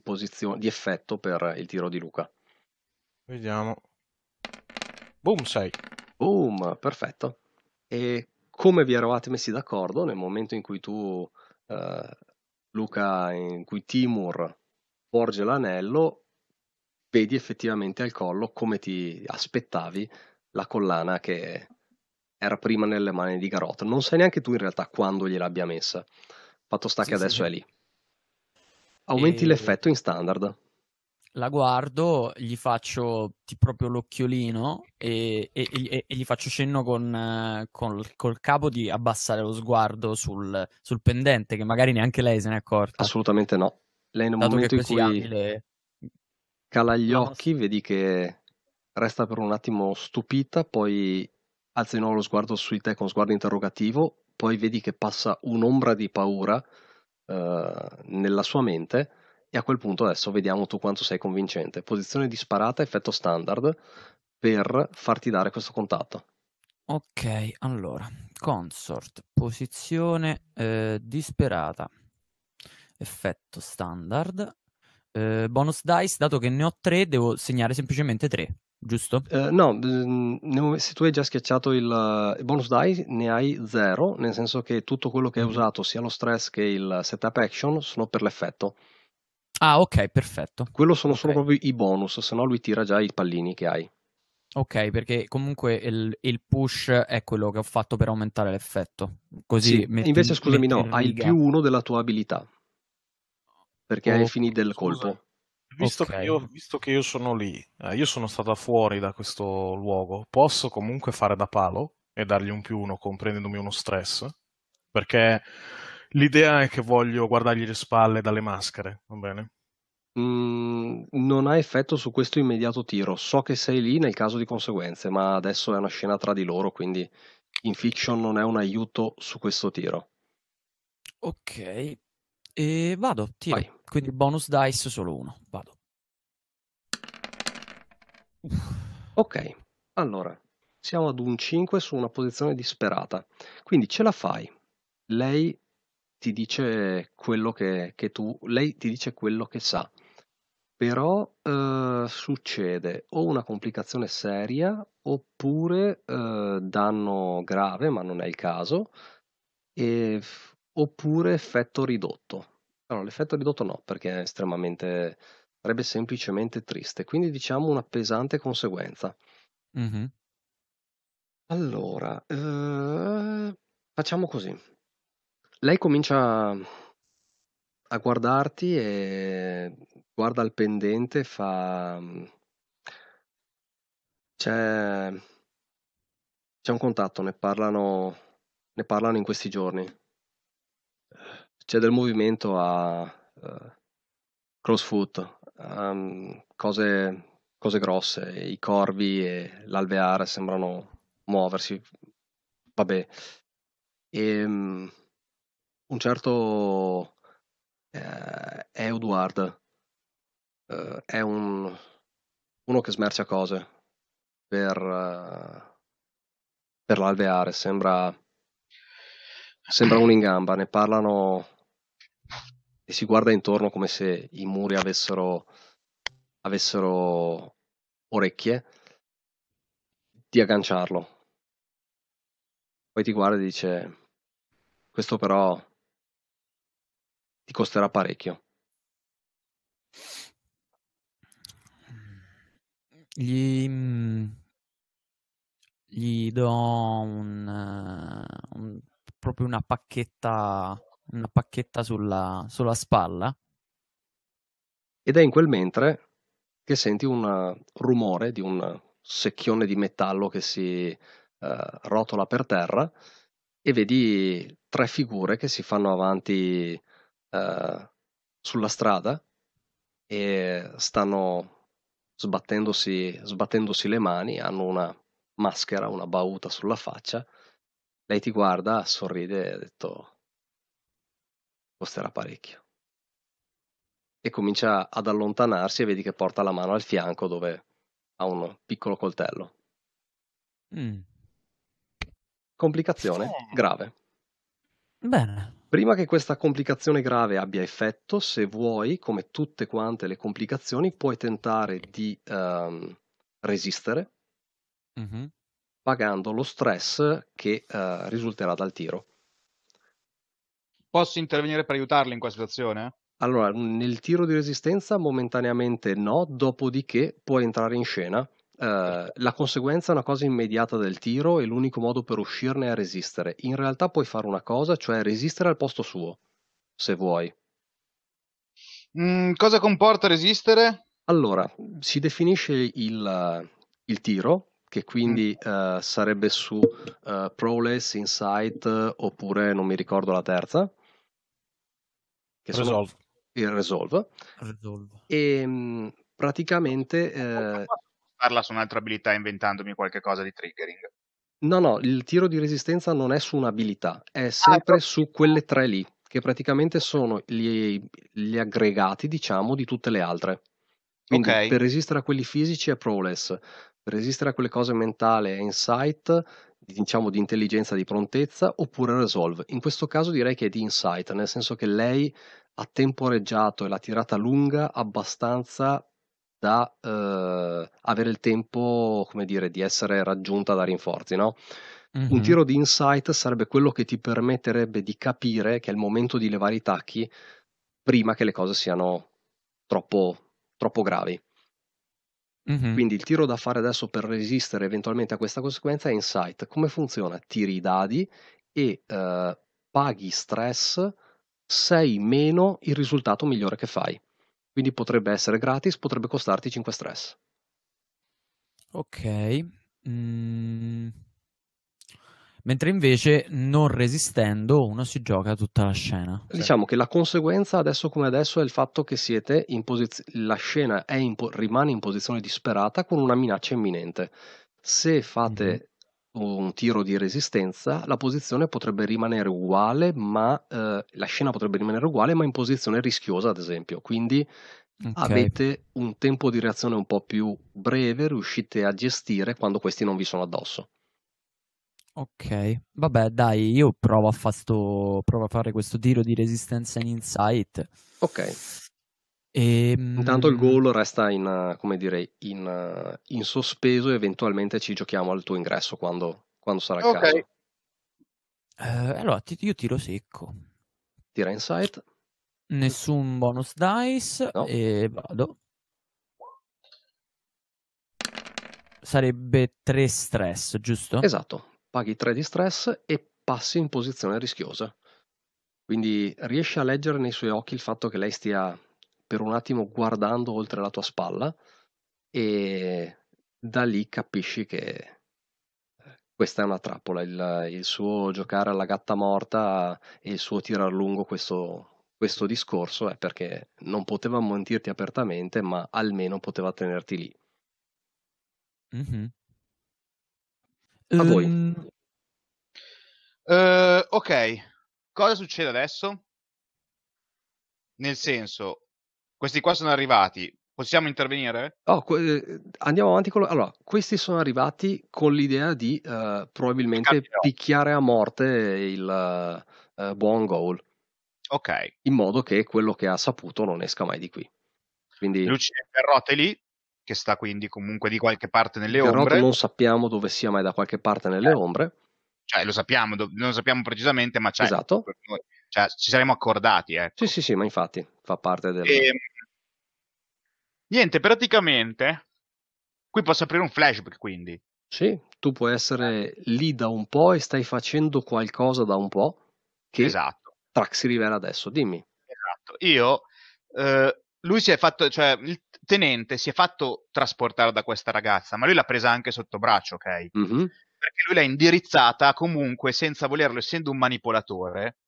posizione, di effetto per il tiro di Luca. Vediamo. Boom, 6. Boom, perfetto. E come vi eravate messi d'accordo, nel momento in cui tu, Luca, in cui Timur porge l'anello, vedi effettivamente al collo, come ti aspettavi, la collana che era prima nelle mani di Garot. Non sai neanche tu in realtà quando gliel'abbia messa. Fatto sta che adesso è lì. Aumenti l'effetto in standard. La guardo, gli faccio proprio l'occhiolino e gli faccio cenno col capo di abbassare lo sguardo sul pendente, che magari neanche lei se n'è accorta. Assolutamente no. Lei nel momento in cui cala gli occhi, vedi che resta per un attimo stupita, poi alza di nuovo lo sguardo su di te con sguardo interrogativo, poi vedi che passa un'ombra di paura nella sua mente. E a quel punto adesso vediamo tu quanto sei convincente. Posizione disparata, effetto standard, per farti dare questo contatto. Ok, allora, consort, posizione disperata, effetto standard, bonus dice, dato che ne ho 3 devo segnare semplicemente 3, giusto? No, se tu hai già schiacciato il bonus die ne hai 0, nel senso che tutto quello che hai usato, sia lo stress che il setup action, sono per l'effetto. Ah, ok, perfetto. Quello sono proprio i bonus, se no lui tira già i pallini che hai. Ok, perché comunque il push è quello che ho fatto per aumentare l'effetto. Così sì, invece scusami, no, in hai il +1 della tua abilità. Perché hai fini del colpo. Visto che io sono lì, io sono stata fuori da questo luogo, posso comunque fare da palo e dargli un +1 comprendendomi uno stress? Perché... l'idea è che voglio guardargli le spalle dalle maschere, va bene? Non ha effetto su questo immediato tiro. So che sei lì nel caso di conseguenze, ma adesso è una scena tra di loro, quindi in fiction non è un aiuto su questo tiro. Ok, e vado, tiro. Vai. Quindi bonus dice solo 1, vado. Ok, allora, siamo ad un 5 su una posizione disperata. Quindi ce la fai. Lei... ti dice quello che tu, lei ti dice quello che sa, però succede o una complicazione seria oppure danno grave, ma non è il caso, oppure effetto ridotto. Allora, l'effetto ridotto no, perché è estremamente, sarebbe semplicemente triste, quindi diciamo una pesante conseguenza. Mm-hmm. Allora, facciamo così. Lei comincia a guardarti e guarda il pendente, fa... C'è un contatto, ne parlano in questi giorni. C'è del movimento a Crossfoot, cose grosse, i corvi e l'alveare sembrano muoversi, vabbè. E... un certo Eduard è uno che smercia cose per l'alveare, sembra un in gamba, ne parlano e si guarda intorno come se i muri avessero orecchie, di agganciarlo. Poi ti guarda e dice: questo però ti costerà parecchio. Gli do proprio una pacchetta sulla spalla. Ed è in quel mentre che senti un rumore di un secchione di metallo che si rotola per terra e vedi 3 figure che si fanno avanti sulla strada e stanno sbattendosi le mani, hanno una maschera, una bauta sulla faccia. Lei ti guarda, sorride e ha detto: costerà parecchio, e comincia ad allontanarsi e vedi che porta la mano al fianco dove ha un piccolo coltello. Complicazione grave. Bene. Prima che questa complicazione grave abbia effetto, se vuoi, come tutte quante le complicazioni, puoi tentare di resistere, pagando lo stress che risulterà dal tiro. Posso intervenire per aiutarli in questa situazione? Allora, nel tiro di resistenza momentaneamente no, dopodiché puoi entrare in scena La conseguenza è una cosa immediata del tiro e l'unico modo per uscirne è resistere. In realtà puoi fare una cosa, cioè resistere al posto suo, se vuoi. Cosa comporta resistere? Allora, si definisce il tiro, che quindi sarebbe su Prowless, Insight, oppure non mi ricordo la terza. Che Resolve. Il Resolve. Resolve. E praticamente... parla su un'altra abilità inventandomi qualche cosa di triggering. No, no, il tiro di resistenza non è su un'abilità, è sempre su quelle tre lì, che praticamente sono gli aggregati, diciamo, di tutte le altre. Quindi per resistere a quelli fisici è Prowless, per resistere a quelle cose mentali è Insight, diciamo di intelligenza, di prontezza, oppure Resolve. In questo caso direi che è di Insight, nel senso che lei ha temporeggiato e l'ha tirata lunga abbastanza da avere il tempo, come dire, di essere raggiunta da rinforzi, no? Mm-hmm. Un tiro di insight sarebbe quello che ti permetterebbe di capire che è il momento di levare i tacchi prima che le cose siano troppo gravi. Mm-hmm. Quindi il tiro da fare adesso per resistere eventualmente a questa conseguenza è insight. Come funziona? Tiri i dadi e paghi stress 6 meno il risultato migliore che fai. Quindi potrebbe essere gratis, potrebbe costarti 5 stress. Ok. Mentre invece, non resistendo, uno si gioca tutta la scena. Diciamo che la conseguenza, adesso come adesso, è il fatto che siete in posizione. La scena è rimane in posizione disperata con una minaccia imminente. Se fate un tiro di resistenza, la posizione potrebbe rimanere uguale, ma la scena potrebbe rimanere uguale, ma in posizione rischiosa, ad esempio. Quindi avete un tempo di reazione un po' più breve, riuscite a gestire quando questi non vi sono addosso. Ok, vabbè, dai, io provo a fare questo tiro di resistenza in insight. Ok. Intanto il goal resta in sospeso, e eventualmente ci giochiamo al tuo ingresso quando sarà il caso. Allora io tiro secco. Tira insight. Nessun bonus dice, no. E vado. Sarebbe 3 stress, giusto? Esatto, paghi 3 di stress e passi in posizione rischiosa. Quindi riesci a leggere nei suoi occhi il fatto che lei stia per un attimo guardando oltre la tua spalla, e da lì capisci che questa è una trappola. Il suo giocare alla gatta morta e il suo tirar lungo questo discorso è perché non poteva mentirti apertamente, ma almeno poteva tenerti lì. Mm-hmm. A voi. Ok, cosa succede adesso? Nel senso, questi qua sono arrivati, possiamo intervenire? Oh, andiamo avanti con... Allora, questi sono arrivati con l'idea di probabilmente picchiare a morte il buon goal. Ok. In modo che quello che ha saputo non esca mai di qui. Quindi... Lucia Perrotte lì, che sta quindi comunque di qualche parte nelle ombre. Perrotte non sappiamo dove sia, ma è da qualche parte nelle ombre. Cioè, lo sappiamo, non lo sappiamo precisamente, ma c'è. Esatto. Cioè, ci saremmo accordati, ecco. Sì, ma infatti fa parte del... Niente, praticamente, qui posso aprire un flashback, quindi. Sì, tu puoi essere lì da un po' e stai facendo qualcosa da un po' che Trax si rivela adesso, dimmi. Esatto, lui si è fatto, cioè il tenente si è fatto trasportare da questa ragazza, ma lui l'ha presa anche sotto braccio, ok? Mm-hmm. Perché lui l'ha indirizzata comunque, senza volerlo, essendo un manipolatore,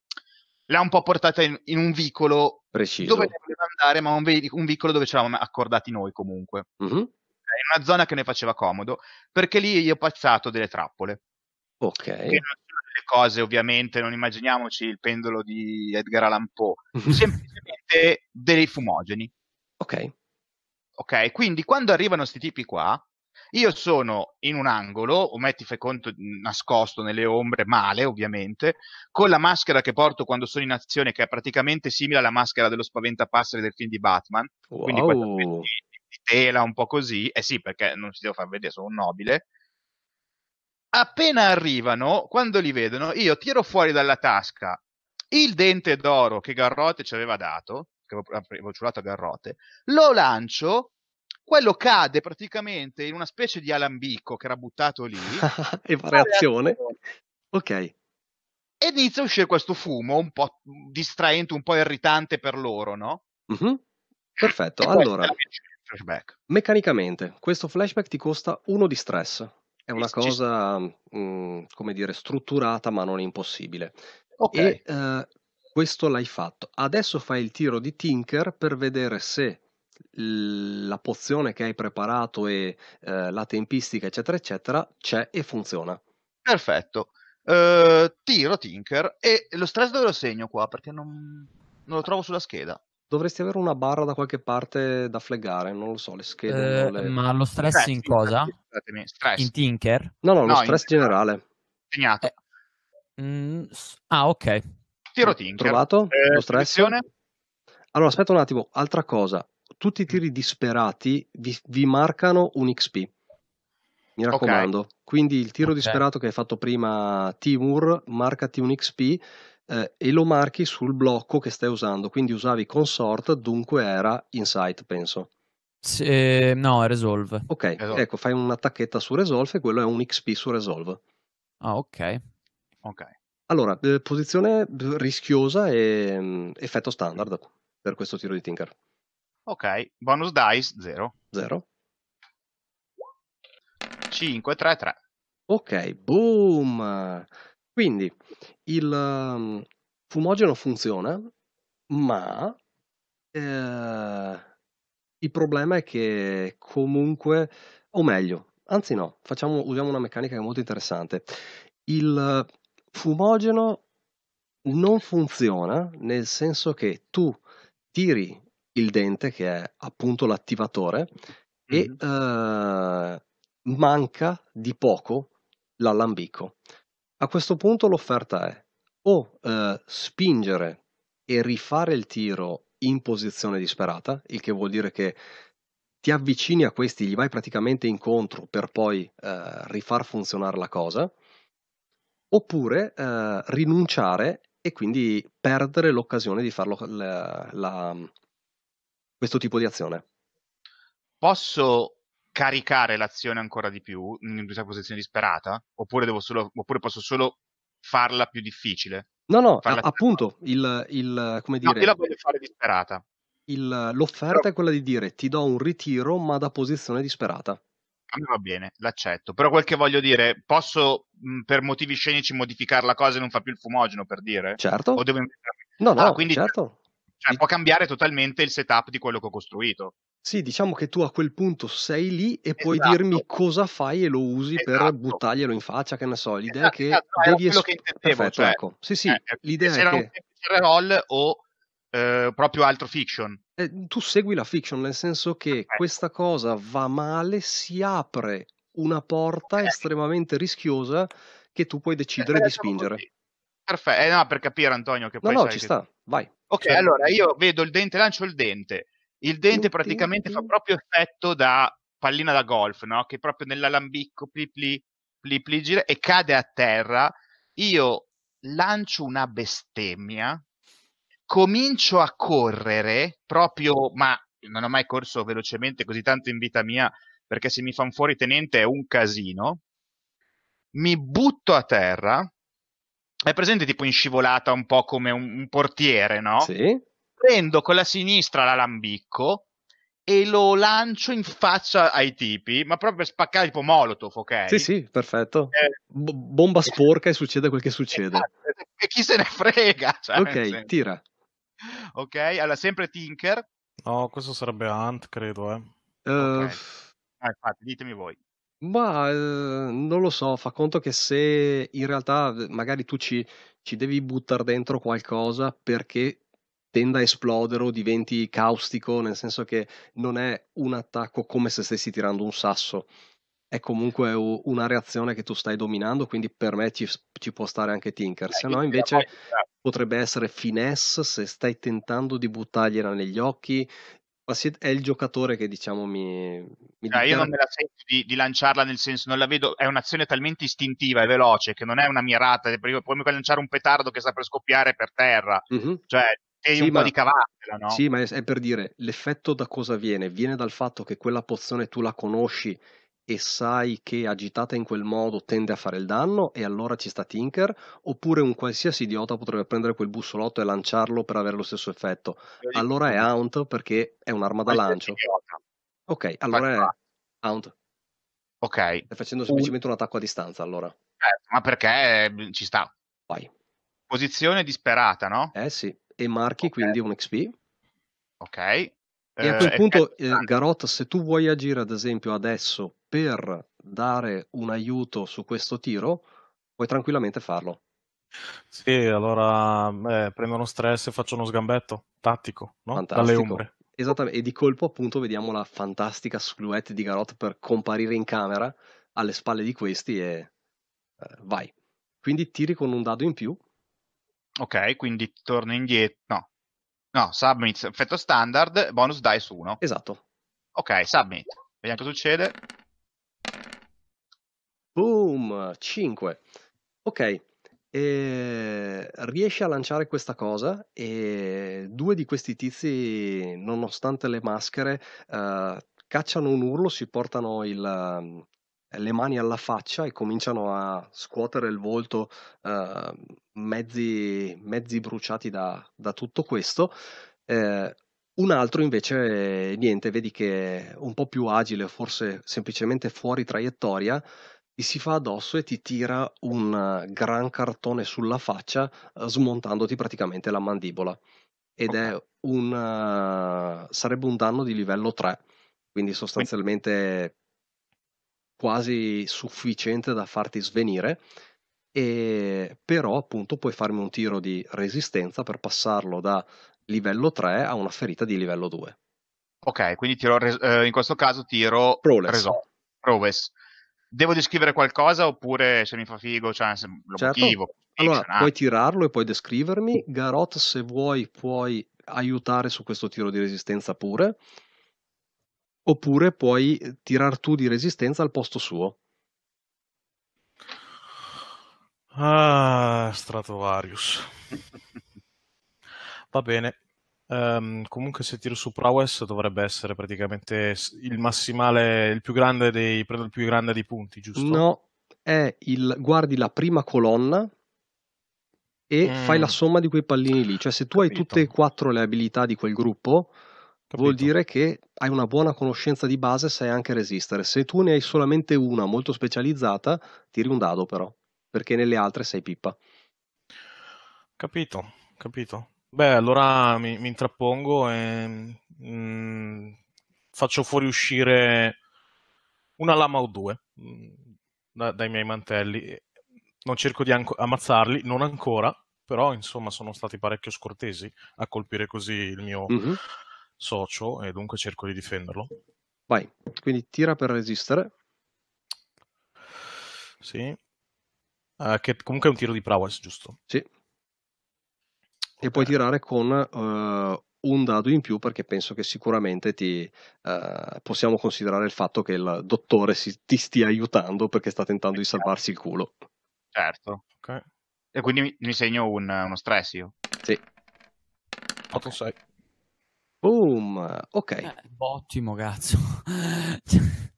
l'ha un po' portata in un vicolo preciso dove doveva andare, ma un vicolo dove ce l'avamo accordati noi comunque. Mm-hmm. In una zona che ne faceva comodo, perché lì gli ho passato delle trappole. Ok. Che non sono delle cose, ovviamente, non immaginiamoci il pendolo di Edgar Allan Poe, semplicemente dei fumogeni. Ok. Ok, quindi quando arrivano sti tipi qua, io sono in un angolo, o metti fai conto, nascosto nelle ombre, male ovviamente, con la maschera che porto quando sono in azione, che è praticamente simile alla maschera dello spaventapasseri del film di Batman. Wow. Quindi quella di tela un po' così, sì, perché non si devo far vedere, sono un nobile. Appena arrivano, quando li vedono, io tiro fuori dalla tasca il dente d'oro che Garrote ci aveva dato, che avevo ciulato a Garrote, lo lancio. quello cade praticamente in una specie di alambicco che era buttato lì. Evaporazione. Ok. Ed inizia a uscire questo fumo un po' distraente, un po' irritante per loro, no? Mm-hmm. Perfetto, allora, meccanicamente, questo flashback ti costa 1 di stress. È una cosa, come dire, strutturata ma non impossibile. Ok. E questo l'hai fatto. Adesso fai il tiro di Tinker per vedere se la pozione che hai preparato e la tempistica, eccetera, eccetera, c'è e funziona. Perfetto. Tiro Tinker e lo stress dove lo segno qua? Perché non lo trovo sulla scheda. Dovresti avere una barra da qualche parte da fleggare, non lo so, le schede... Ma lo stress in cosa? Stress. In Tinker? No, lo stress generale. Segnato. Ok. Tiro Tinker. Trovato lo stress? Allora, aspetta un attimo, altra cosa. Tutti i tiri disperati vi marcano un XP. Mi raccomando. Okay. Quindi il tiro disperato che hai fatto prima, Timur, marcati un XP e lo marchi sul blocco che stai usando. Quindi usavi Consort, dunque era Insight, penso. Sì, no, è Resolve. Ok, Resolve. Ecco, fai una tacchetta su Resolve e quello è un XP su Resolve. Ah, ok. Allora, posizione rischiosa e effetto standard per questo tiro di Tinker. Ok, bonus dice 0. 5, 3, 3. Ok, boom! Quindi il fumogeno funziona, ma il problema è che comunque, o meglio, anzi no, usiamo una meccanica che è molto interessante. Il fumogeno non funziona, nel senso che tu tiri il dente, che è appunto l'attivatore, e manca di poco l'allambico. A questo punto l'offerta è o spingere e rifare il tiro in posizione disperata, il che vuol dire che ti avvicini a questi, gli vai praticamente incontro per poi rifar funzionare la cosa, oppure rinunciare e quindi perdere l'occasione di farlo questo tipo di azione. Posso caricare l'azione ancora di più in questa posizione disperata? Oppure posso solo farla più difficile? No, appunto, come dire... No, io la voglio fare disperata. L'offerta però... è quella di dire ti do un ritiro ma da posizione disperata. A me va bene, l'accetto. Però quel che voglio dire, posso per motivi scenici modificare la cosa e non fa più il fumogeno, per dire? Certo. O devo... quindi... certo. Cioè, può cambiare totalmente il setup di quello che ho costruito. Sì, diciamo che tu a quel punto sei lì e puoi dirmi cosa fai e lo usi per buttarglielo in faccia, che ne so. L'idea è che devi perfetto, cioè, ecco. Sì, l'idea è che un roll o proprio altro fiction. Tu segui la fiction, nel senso che questa cosa va male, si apre una porta estremamente rischiosa che tu puoi decidere di spingere. Così. Perfetto, no, per capire, Antonio, che poi sai ci che... sta, vai. Ok, cioè, allora io vedo il dente, lancio il dente. Il dente praticamente fa proprio effetto da pallina da golf, no? Che proprio nell'alambicco pli gira e cade a terra. Io lancio una bestemmia, comincio a correre proprio, ma non ho mai corso velocemente così tanto in vita mia, perché se mi fan fuori tenente è un casino. Mi butto a terra. È presente tipo in scivolata, un po' come un portiere, no? Sì. Prendo con la sinistra l'alambicco e lo lancio in faccia ai tipi, ma proprio per spaccare tipo Molotov, ok? Sì, perfetto. Bomba sporca e succede quel che succede. E chi se ne frega? Cioè, ok, tira. Ok, allora sempre Tinker. No, questo sarebbe Hunt, credo, Okay. Infatti, ditemi voi. Ma non lo so, fa conto che se in realtà magari tu ci devi buttare dentro qualcosa perché tenda a esplodere o diventi caustico, nel senso che non è un attacco come se stessi tirando un sasso, è comunque una reazione che tu stai dominando, quindi per me ci può stare anche Tinker, se no invece potrebbe essere finesse se stai tentando di buttargliela negli occhi. È il giocatore che diciamo io non me la sento di lanciarla, nel senso non la vedo, è un'azione talmente istintiva e veloce che non è una mirata, poi mi puoi lanciare un petardo che sta per scoppiare per terra, cioè devi un po' di cavartela, no? Sì, ma è per dire, l'effetto da cosa viene? Viene dal fatto che quella pozione tu la conosci e sai che agitata in quel modo tende a fare il danno, e allora ci sta Tinker, oppure un qualsiasi idiota potrebbe prendere quel bussolotto e lanciarlo per avere lo stesso effetto. Allora è Haunt, perché è un'arma da lancio. Ok, allora è Haunt. Ok. Stai facendo semplicemente un attacco a distanza, allora. Ma perché ci sta. Vai. Posizione disperata, no? Eh sì. E marchi, okay, quindi un XP. Ok. E a quel punto, Garot, se tu vuoi agire, ad esempio, adesso per dare un aiuto su questo tiro, puoi tranquillamente farlo. Sì, allora prendo uno stress e faccio uno sgambetto tattico, no? Fantastico. Dalle ombre. Esattamente, e di colpo appunto vediamo la fantastica silhouette di Garot per comparire in camera alle spalle di questi e vai. Quindi tiri con un dado in più. Ok, quindi torno indietro, no, submit, effetto standard, bonus dice 1. Esatto. Ok, submit. Vediamo cosa succede. Boom, 5. Ok, riesce a lanciare questa cosa e due di questi tizi, nonostante le maschere, cacciano un urlo, si portano le mani alla faccia e cominciano a scuotere il volto, mezzi bruciati da tutto questo. Un altro invece niente, vedi che è un po' più agile, forse semplicemente fuori traiettoria, ti si fa addosso e ti tira un gran cartone sulla faccia, smontandoti praticamente la mandibola, ed è sarebbe un danno di livello 3, quindi sostanzialmente quasi sufficiente da farti svenire. E però appunto puoi farmi un tiro di resistenza per passarlo da livello 3 a una ferita di livello 2. Ok, quindi in questo caso tiro Prowess. Devo descrivere qualcosa oppure se mi fa figo, cioè se lo motivo? Allora puoi tirarlo e puoi descrivermi. Garot, se vuoi puoi aiutare su questo tiro di resistenza pure, oppure puoi tirar tu di resistenza al posto suo. Ah, Stratovarius. Va bene. Comunque se tiro su Prowess dovrebbe essere praticamente il massimale, il più grande dei punti, giusto? No, guardi la prima colonna e fai la somma di quei pallini lì. Cioè se tu hai tutte e quattro le abilità di quel gruppo, vuol dire che hai una buona conoscenza di base, sai anche resistere. Se tu ne hai solamente una molto specializzata, tiri un dado però, perché nelle altre sei pippa. Capito. Beh, allora mi intrappongo e faccio fuoriuscire una lama o due dai miei mantelli. Non cerco di ammazzarli, non ancora, però insomma sono stati parecchio scortesi a colpire così il mio socio, e dunque cerco di difenderlo. Vai, quindi tira per resistere. Sì. Che comunque è un tiro di Prowess, giusto? Sì. E puoi tirare con un dado in più, perché penso che sicuramente possiamo considerare il fatto che il dottore ti stia aiutando perché sta tentando di salvarsi il culo. Certo. Okay. E quindi mi segno uno stress io. Sì. 8-6. Boom. Ok. Ottimo, cazzo.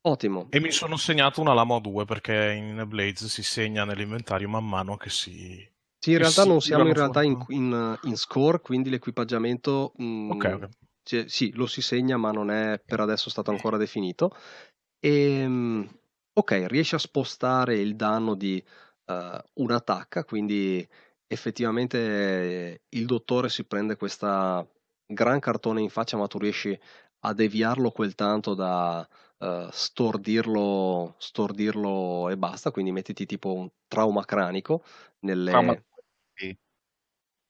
Ottimo. E mi sono segnato una lama o due, perché in Blades si segna nell'inventario man mano che si... Sì, in realtà non siamo in realtà in score, quindi l'equipaggiamento okay. Cioè, sì, lo si segna, ma non è per adesso stato ancora definito. Ok, riesce a spostare il danno di un'attacca, quindi effettivamente il dottore si prende questa gran cartone in faccia, ma tu riesci a deviarlo quel tanto da stordirlo e basta, quindi mettiti tipo un trauma cranico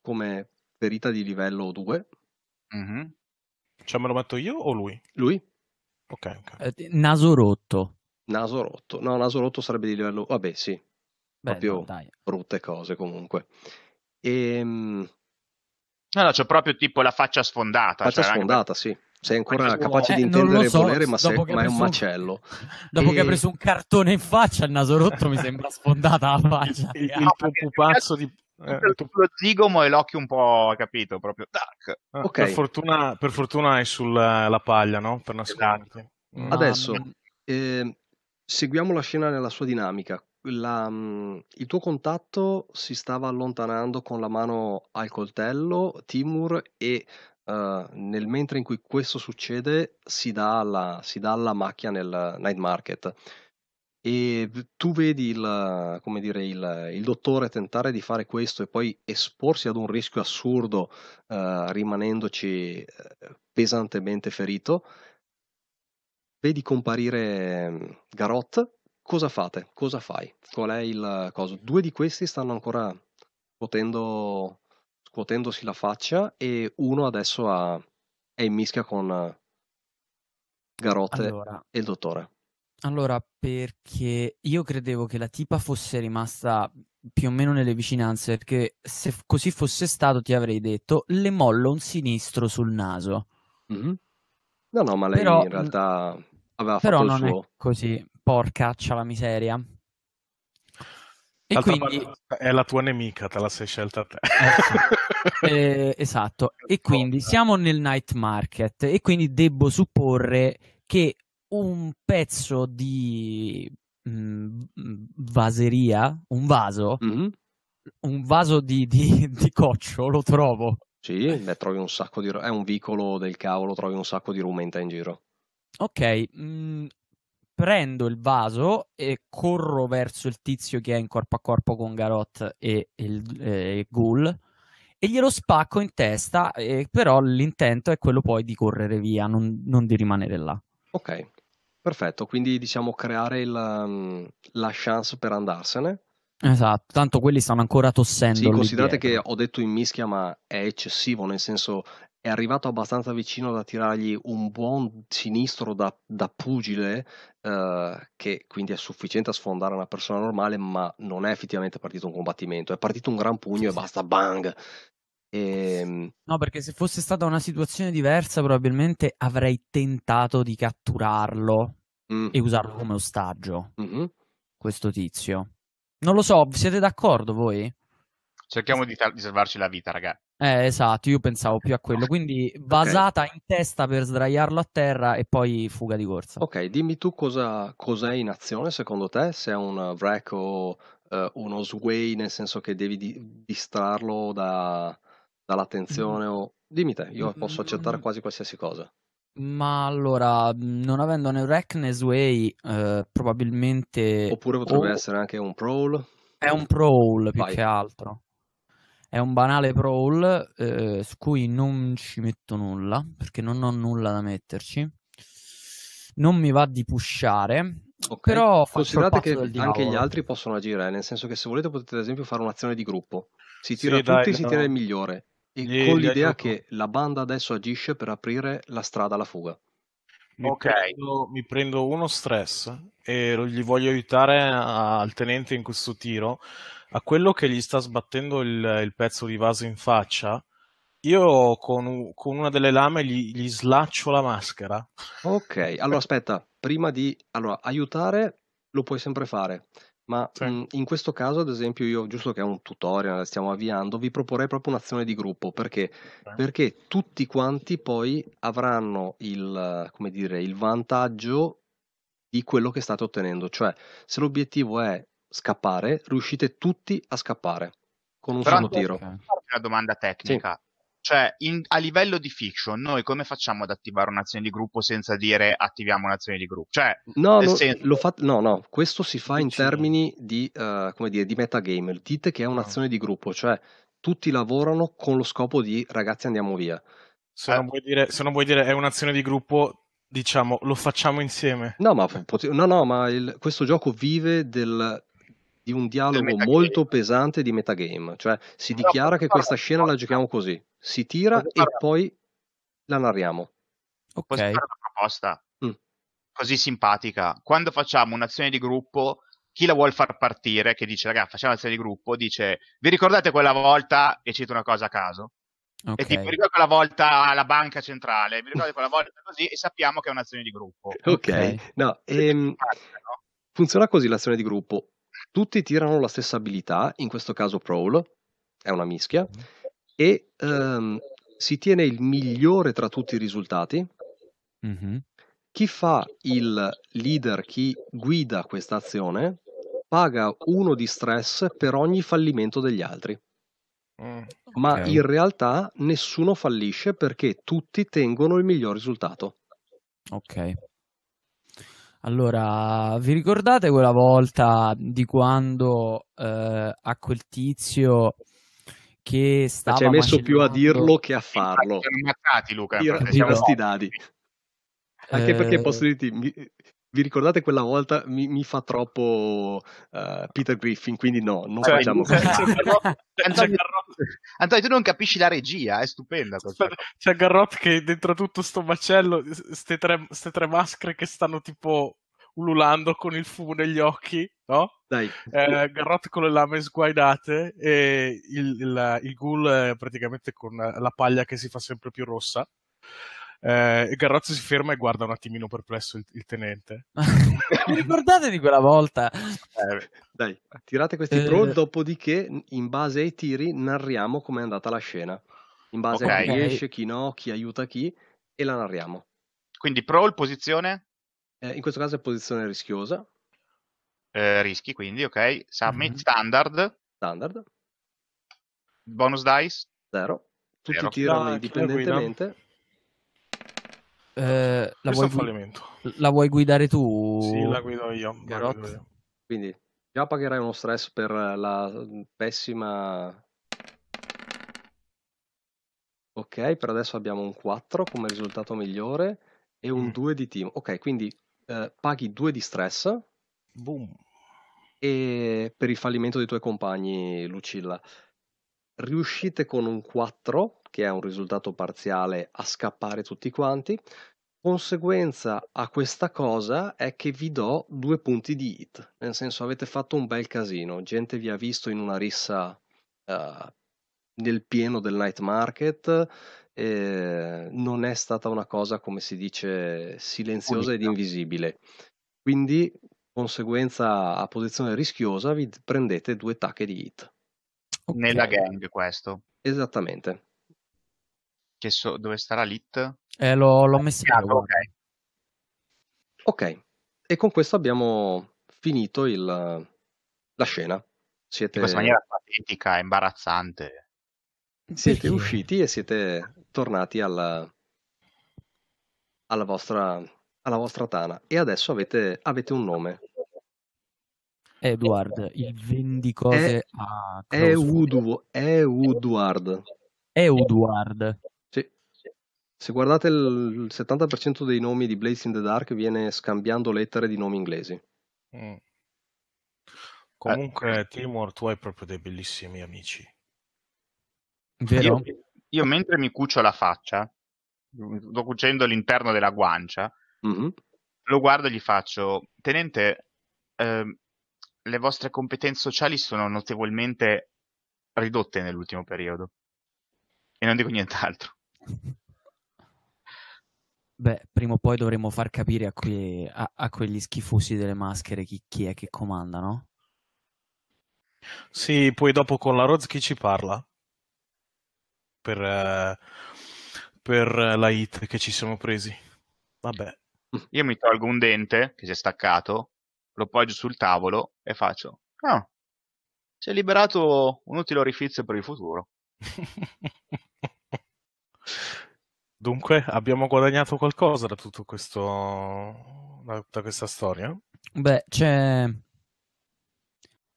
come ferita di livello 2. Cioè me lo metto io o lui? Lui. Ok. Naso rotto. No, naso rotto sarebbe di livello... Vabbè, sì. Bello, proprio dai. Brutte cose comunque. No, c'è proprio tipo la faccia sfondata. Sì. Sei ancora capace di intendere e volere, ma è un macello. Dopo che ha preso un cartone in faccia, il naso rotto mi sembra sfondata la faccia. Il pupazzo di... Lo zigomo e l'occhio un po', capito, proprio tac. Okay. Per fortuna è sulla paglia, no? Per nasconderti. Esatto. Adesso seguiamo la scena nella sua dinamica. Il tuo contatto si stava allontanando con la mano al coltello, Timur, e nel mentre in cui questo succede si dà alla macchia nel night market. E tu vedi il dottore tentare di fare questo e poi esporsi ad un rischio assurdo, rimanendoci pesantemente ferito. Vedi comparire Garot. Cosa fate? Cosa fai? Qual è il coso? Due di questi stanno ancora scuotendosi la faccia e uno adesso è in mischia con Garot e il dottore. Allora, perché io credevo che la tipa fosse rimasta più o meno nelle vicinanze, perché se così fosse stato ti avrei detto le mollo un sinistro sul naso. Mm-hmm. No, ma lei però, in realtà aveva fatto il suo. Però non è così, porcaccia la miseria. E altra quindi è la tua nemica, te la sei scelta te. Esatto, e quindi siamo nel night market e quindi debbo supporre che un pezzo di vaseria, un vaso, mm-hmm. un vaso di coccio lo trovo. Sì, trovi un sacco di è un vicolo del cavolo, trovi un sacco di rumenta in giro. Ok, prendo il vaso e corro verso il tizio che è in corpo a corpo con Garot e il ghoul e glielo spacco in testa, però l'intento è quello poi di correre via, non di rimanere là. Ok, perfetto, quindi diciamo creare la chance per andarsene. Esatto, tanto quelli stanno ancora tossendo. Sì, considerate che ho detto in mischia, ma è eccessivo, nel senso è arrivato abbastanza vicino da tirargli un buon sinistro da pugile, che quindi è sufficiente a sfondare una persona normale, ma non è effettivamente partito un combattimento, è partito un gran pugno e basta, bang! No, perché se fosse stata una situazione diversa probabilmente avrei tentato di catturarlo e usarlo come ostaggio, mm-hmm. questo tizio. Non lo so, siete d'accordo voi? Cerchiamo di salvarci la vita, ragazzi. Esatto, io pensavo più a quello, quindi vasata in testa per sdraiarlo a terra e poi fuga di corsa. Ok, dimmi tu cos'è in azione secondo te, se è un wreck o uno sway, nel senso che devi distrarlo dall'attenzione o dimmi te, io posso accettare quasi qualsiasi cosa. Ma allora, non avendo né wreck né sway, probabilmente oppure potrebbe essere anche un prowl. È un prowl più che altro, è un banale prowl su cui non ci metto nulla perché non ho nulla da metterci, non mi va di pushare. Okay. Però considerate che anche gli altri possono agire, nel senso che se volete potete ad esempio fare un'azione di gruppo, si tira si tira il migliore e con l'idea che la banda adesso agisce per aprire la strada alla fuga. Mi prendo uno stress e gli voglio aiutare al tenente in questo tiro, a quello che gli sta sbattendo il pezzo di vaso in faccia. Io con una delle lame gli slaccio la maschera. Ok, allora aspetta, prima di aiutare lo puoi sempre fare, ma sì. In questo caso ad esempio io, giusto che è un tutorial, stiamo avviando, vi proporrei proprio un'azione di gruppo, perché tutti quanti poi avranno il vantaggio di quello che state ottenendo, cioè se l'obiettivo è scappare riuscite tutti a scappare con un solo tiro. Una domanda tecnica. Sì. Cioè, a livello di fiction, noi come facciamo ad attivare un'azione di gruppo senza dire attiviamo un'azione di gruppo? Cioè, questo si fa in termini di, di metagame. Dite che è un'azione di gruppo, cioè tutti lavorano con lo scopo di ragazzi andiamo via. Se non vuoi dire è un'azione di gruppo, diciamo, lo facciamo insieme. Ma questo gioco vive di un dialogo molto pesante di metagame, cioè si dichiara che questa scena la giochiamo così. Si tira e poi la narriamo. Ok. Posso fare una proposta così simpatica? Quando facciamo un'azione di gruppo, chi la vuol far partire, che dice ragazzi facciamo un'azione di gruppo, dice vi ricordate quella volta, e cito una cosa a caso, e tipo ricordo quella volta alla banca centrale, vi ricordate quella volta così, e sappiamo che è un'azione di gruppo. Funziona così l'azione di gruppo, tutti tirano la stessa abilità, in questo caso prowl. è una mischia, e si tiene il migliore tra tutti i risultati. Mm-hmm. Chi fa il leader, chi guida questa azione, paga 1 di stress per ogni fallimento degli altri. Ma okay, in realtà nessuno fallisce perché tutti tengono il miglior risultato. Ok. Allora, vi ricordate quella volta di quando a quel tizio che stava ci hai messo più a dirlo che a farlo? Siamo mattati, Luca. Siamo sti dadi. Anche perché posso dirti, vi ricordate quella volta mi fa troppo Peter Griffin, quindi no, non facciamo così. Antonio, tu non capisci la regia, è stupenda. C'è Garrot che dentro tutto sto macello, ste tre maschere che stanno tipo ululando con il fumo negli occhi, no? Dai. Garrot con le lame sguainate e il ghoul praticamente con la paglia che si fa sempre più rossa. Garrozzo si ferma e guarda un attimino perplesso il tenente. Vi ricordate di quella volta? Dai, tirate questi pro, dopodiché in base ai tiri narriamo com'è andata la scena, in base a chi esce, chi no, chi aiuta chi, e la narriamo. Quindi pro, posizione? In questo caso è posizione rischiosa, rischi, quindi ok. Summit, mm-hmm. standard bonus dice? 0. Tutti tirano indipendentemente. La vuoi guidare tu? Sì, la guido io. Quindi già pagherai uno stress per la pessima. Ok, per adesso abbiamo un 4 come risultato migliore e un 2 di team. Ok, quindi paghi 2 di stress. Boom. E per il fallimento dei tuoi compagni, Lucilla, riuscite con un 4, che è un risultato parziale, a scappare tutti quanti. Conseguenza a questa cosa è che vi do 2 punti di hit, nel senso avete fatto un bel casino, gente vi ha visto in una rissa nel pieno del night market, non è stata una cosa, come si dice, silenziosa ed invisibile, quindi conseguenza a posizione rischiosa vi prendete 2 tacche di hit. Okay. Nella gang questo. Esattamente. Che dove starà l'hit? L'ho messo. Ok. E con questo abbiamo finito la scena. Siete... In questa maniera patetica, imbarazzante. Siete usciti e siete tornati alla vostra tana. E adesso avete un nome. Eduard, il vendicose a Crossfoot. Eduard. Sì. Se guardate il 70% dei nomi di Blades in the Dark viene scambiando lettere di nomi inglesi. Comunque, Timor, tu hai proprio dei bellissimi amici. Vero? Io mentre mi cucio la faccia, sto cucendo l'interno della guancia, mm-hmm, lo guardo e gli faccio: tenente, le vostre competenze sociali sono notevolmente ridotte nell'ultimo periodo. E non dico nient'altro. Beh, prima o poi dovremmo far capire a quegli schifosi delle maschere chi è che comanda, no? Sì, poi dopo con la Roz chi ci parla? Per la hit che ci siamo presi. Vabbè. Io mi tolgo un dente che si è staccato, lo poggio sul tavolo e faccio: ah, si è liberato un utile orifizio per il futuro. Dunque, abbiamo guadagnato qualcosa da tutto questo, da tutta questa storia? Beh,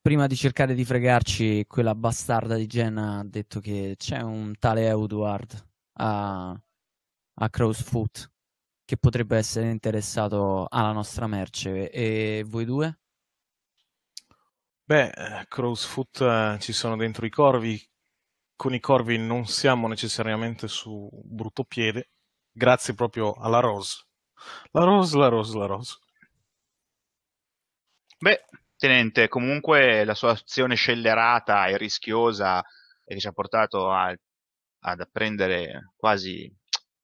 prima di cercare di fregarci, quella bastarda di Jenna ha detto che c'è un tale Eduard a Crossfoot che potrebbe essere interessato alla nostra merce. E voi due? Beh, Crossfoot ci sono dentro i corvi. Con i corvi non siamo necessariamente su brutto piede, grazie proprio alla Rose. La Rose. Beh, tenente, comunque la sua azione scellerata e rischiosa che ci ha portato ad apprendere quasi...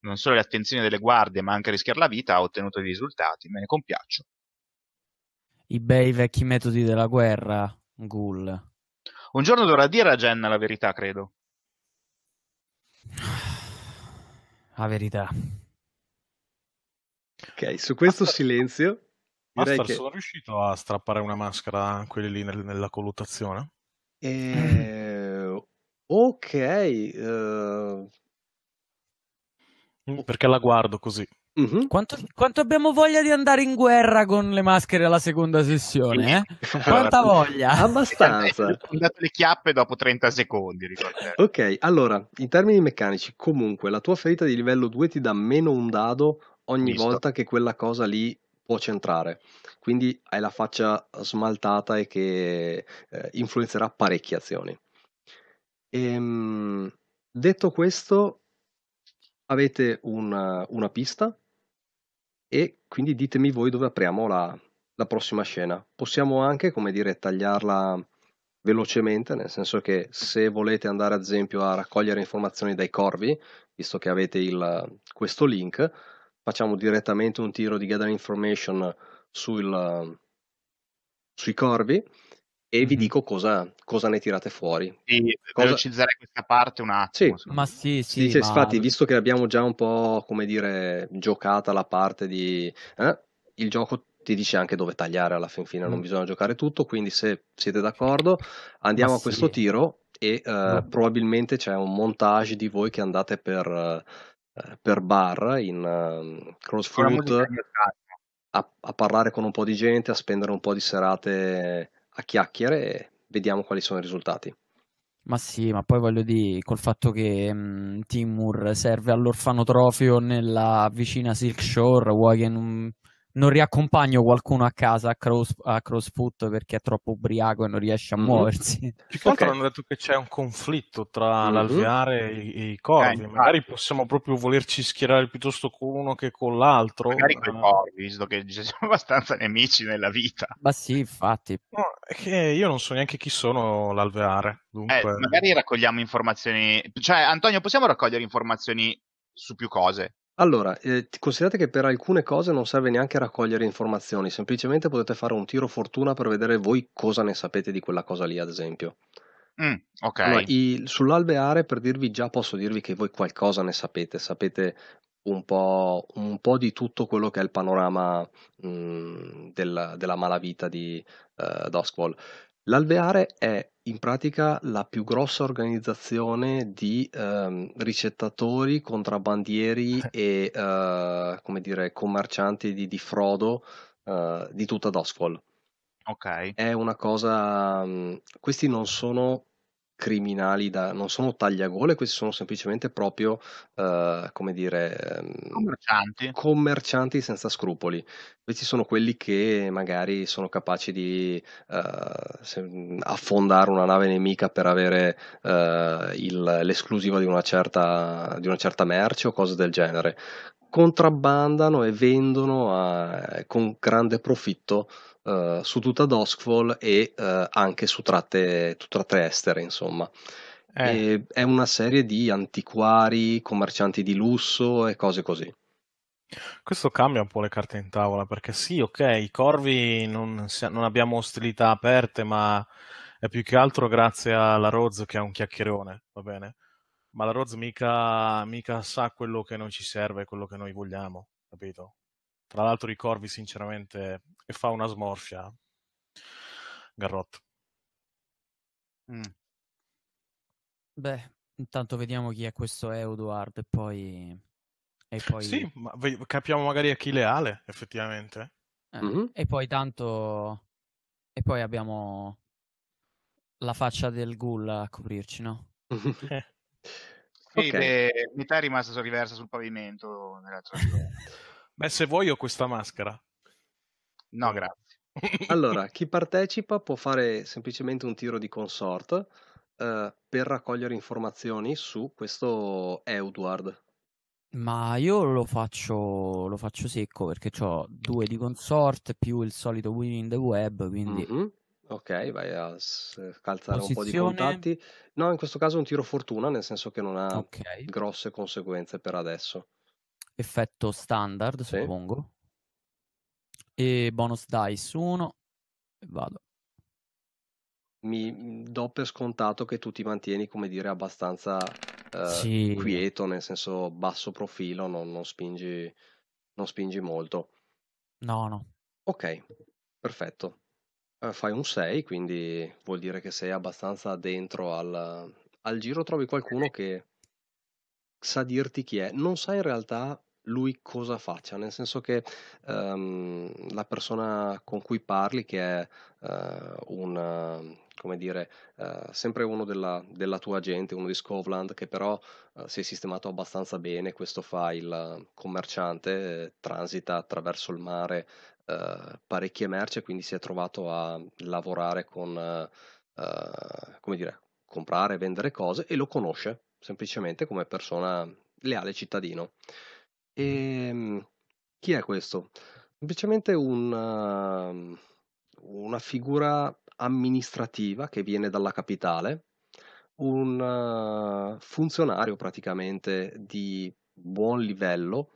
non solo le attenzioni delle guardie, ma anche rischiare la vita, ha ottenuto i risultati. Me ne compiaccio. I bei vecchi metodi della guerra, ghoul. Un giorno dovrà dire a Jenna la verità, credo. La verità. Ok, su questo silenzio... Master, sono riuscito a strappare una maschera, quelli lì nella colluttazione? Ok. Perché la guardo così. Mm-hmm. Quanto abbiamo voglia di andare in guerra con le maschere alla seconda sessione? Quanta voglia? Abbastanza. Ho dato le chiappe dopo 30 secondi. Ok, allora, in termini meccanici, comunque, la tua ferita di livello 2 ti dà meno un dado ogni volta che quella cosa lì può centrare, quindi hai la faccia smaltata e che influenzerà parecchie azioni. Detto questo, avete una pista e quindi ditemi voi dove apriamo la prossima scena. Possiamo anche, come dire, tagliarla velocemente, nel senso che se volete andare ad esempio a raccogliere informazioni dai corvi, visto che avete questo link, facciamo direttamente un tiro di gather information sui corvi e vi dico cosa ne tirate fuori. Sì, velocizzare questa parte un attimo. Sì. Ma sì dice, ma... infatti, visto che abbiamo già un po', come dire, giocata la parte di... il gioco ti dice anche dove tagliare alla fin fine, non bisogna giocare tutto, quindi se siete d'accordo andiamo a questo tiro e probabilmente c'è un montage di voi che andate per bar in Crossfoot a parlare con un po' di gente, a spendere un po' di serate a chiacchiere e vediamo quali sono i risultati. Ma sì, ma poi voglio dire, col fatto che Timur serve all'orfanotrofio nella vicina Silkshore, vuoi che non riaccompagno qualcuno a casa a Crossfoot perché è troppo ubriaco e non riesce a muoversi. Più che altro hanno detto che c'è un conflitto tra l'alveare e i corvi. Magari possiamo proprio volerci schierare piuttosto con uno che con l'altro. Magari con i corvi, visto che siamo abbastanza nemici nella vita. Ma sì, infatti. No, è che io non so neanche chi sono l'alveare. Dunque... magari raccogliamo informazioni... Cioè, Antonio, possiamo raccogliere informazioni su più cose? Allora, considerate che per alcune cose non serve neanche raccogliere informazioni, semplicemente potete fare un tiro fortuna per vedere voi cosa ne sapete di quella cosa lì, ad esempio. Ok. Allora, sull'alveare, per dirvi già, posso dirvi che voi qualcosa ne sapete un po' di tutto quello che è il panorama della malavita di Doskvol. L'alveare è in pratica la più grossa organizzazione di ricettatori, contrabbandieri e come dire, commercianti di frodo di tutta Doskvol. Ok. È una cosa. Questi non sono criminali, non sono tagliagole, questi sono semplicemente proprio come dire, commercianti senza scrupoli. Questi sono quelli che magari sono capaci di affondare una nave nemica per avere l'esclusiva di una certa merce o cose del genere. Contrabbandano e vendono con grande profitto su tutta Doskvol e anche su tratte estere, insomma. E è una serie di antiquari, commercianti di lusso e cose così. Questo cambia un po' le carte in tavola, perché sì, ok, i corvi non abbiamo ostilità aperte, ma è più che altro grazie alla Roz, che è un chiacchierone, va bene? Ma la Roz mica sa quello che non ci serve, quello che noi vogliamo, capito? Tra l'altro i corvi, sinceramente, e fa una smorfia. Garrotto. Beh, intanto vediamo chi è questo Eduard e poi... Sì, ma capiamo magari a chi leale, effettivamente. E poi tanto... E poi abbiamo la faccia del ghoul a coprirci, no? Sì, l'unità è rimasta riversa sul pavimento nella trasferta. Beh, se vuoi ho questa maschera. No, grazie. Allora, chi partecipa può fare semplicemente un tiro di consort per raccogliere informazioni su questo Eduard. Ma io lo faccio secco, perché ho 2 di consort più il solito winning the web, quindi... Ok, vai a calzare un po' di contatti. No, in questo caso è un tiro fortuna, nel senso che non ha grosse conseguenze per adesso. Effetto standard, suppongo. E bonus dice 1 e vado. mi do per scontato che tu ti mantieni, come dire, abbastanza sì, quieto, nel senso basso profilo, non spingi molto. No. Ok, perfetto. Fai un 6, quindi vuol dire che sei abbastanza dentro al giro. Trovi qualcuno che sa dirti chi è. Non sa in realtà lui cosa faccia, nel senso che la persona con cui parli, che è sempre uno della tua gente, uno di Scotland, che però si è sistemato abbastanza bene. Questo fa il commerciante, transita attraverso il mare parecchie merci, quindi si è trovato a lavorare con comprare e vendere cose, e lo conosce semplicemente come persona leale cittadino. E chi è questo? Semplicemente una figura amministrativa che viene dalla capitale, un funzionario praticamente di buon livello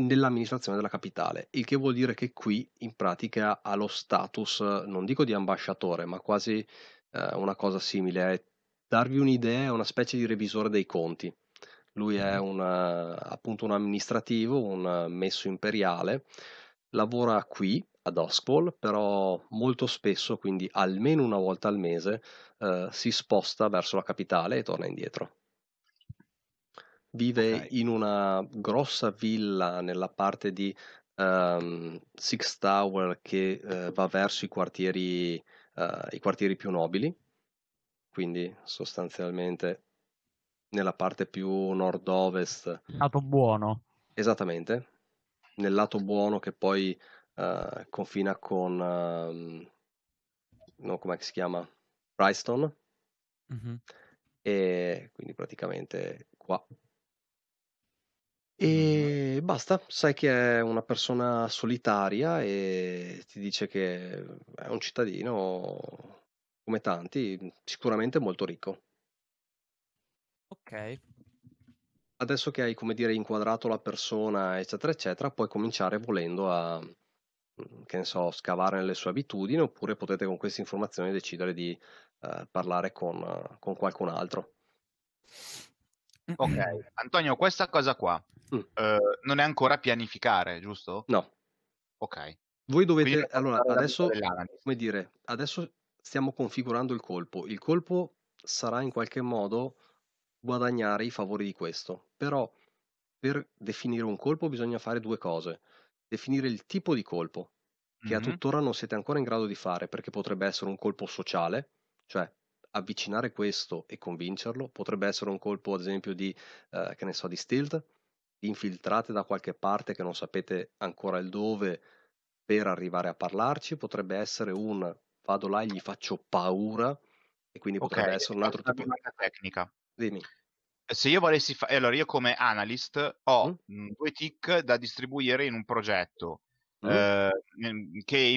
nell'amministrazione della capitale, il che vuol dire che qui in pratica ha lo status, non dico di ambasciatore, ma quasi una cosa simile. È darvi un'idea, è una specie di revisore dei conti. Lui è un amministrativo, un messo imperiale, lavora qui a Doskvol, però molto spesso, quindi almeno una volta al mese, si sposta verso la capitale e torna indietro. Vive in una grossa villa nella parte di Sixth Tower, che va verso i quartieri più nobili, quindi sostanzialmente nella parte più nord-ovest. Lato buono. Esattamente, nel lato buono, che poi confina con come si chiama? Brightstone. Mm-hmm. E quindi praticamente qua. E basta, sai che è una persona solitaria e ti dice che è un cittadino come tanti, sicuramente molto ricco. Ok. Adesso che hai, inquadrato la persona, eccetera, eccetera, puoi cominciare, volendo, a, che ne so, scavare nelle sue abitudini, oppure potete con queste informazioni decidere di parlare con qualcun altro. Ok. Antonio, questa cosa qua non è ancora pianificare, giusto? No. Ok. Voi dovete, allora, adesso stiamo configurando il colpo. Il colpo sarà in qualche modo guadagnare i favori di questo, però per definire un colpo bisogna fare due cose: definire il tipo di colpo, che a tuttora non siete ancora in grado di fare, perché potrebbe essere un colpo sociale, cioè avvicinare questo e convincerlo, potrebbe essere un colpo ad esempio di di stealth, infiltrate da qualche parte che non sapete ancora il dove per arrivare a parlarci, potrebbe essere un vado là e gli faccio paura, e quindi potrebbe essere un altro tipo di tecnica. Dimmi. Se io volessi fare, allora io come analyst ho 2 tick da distribuire in un progetto che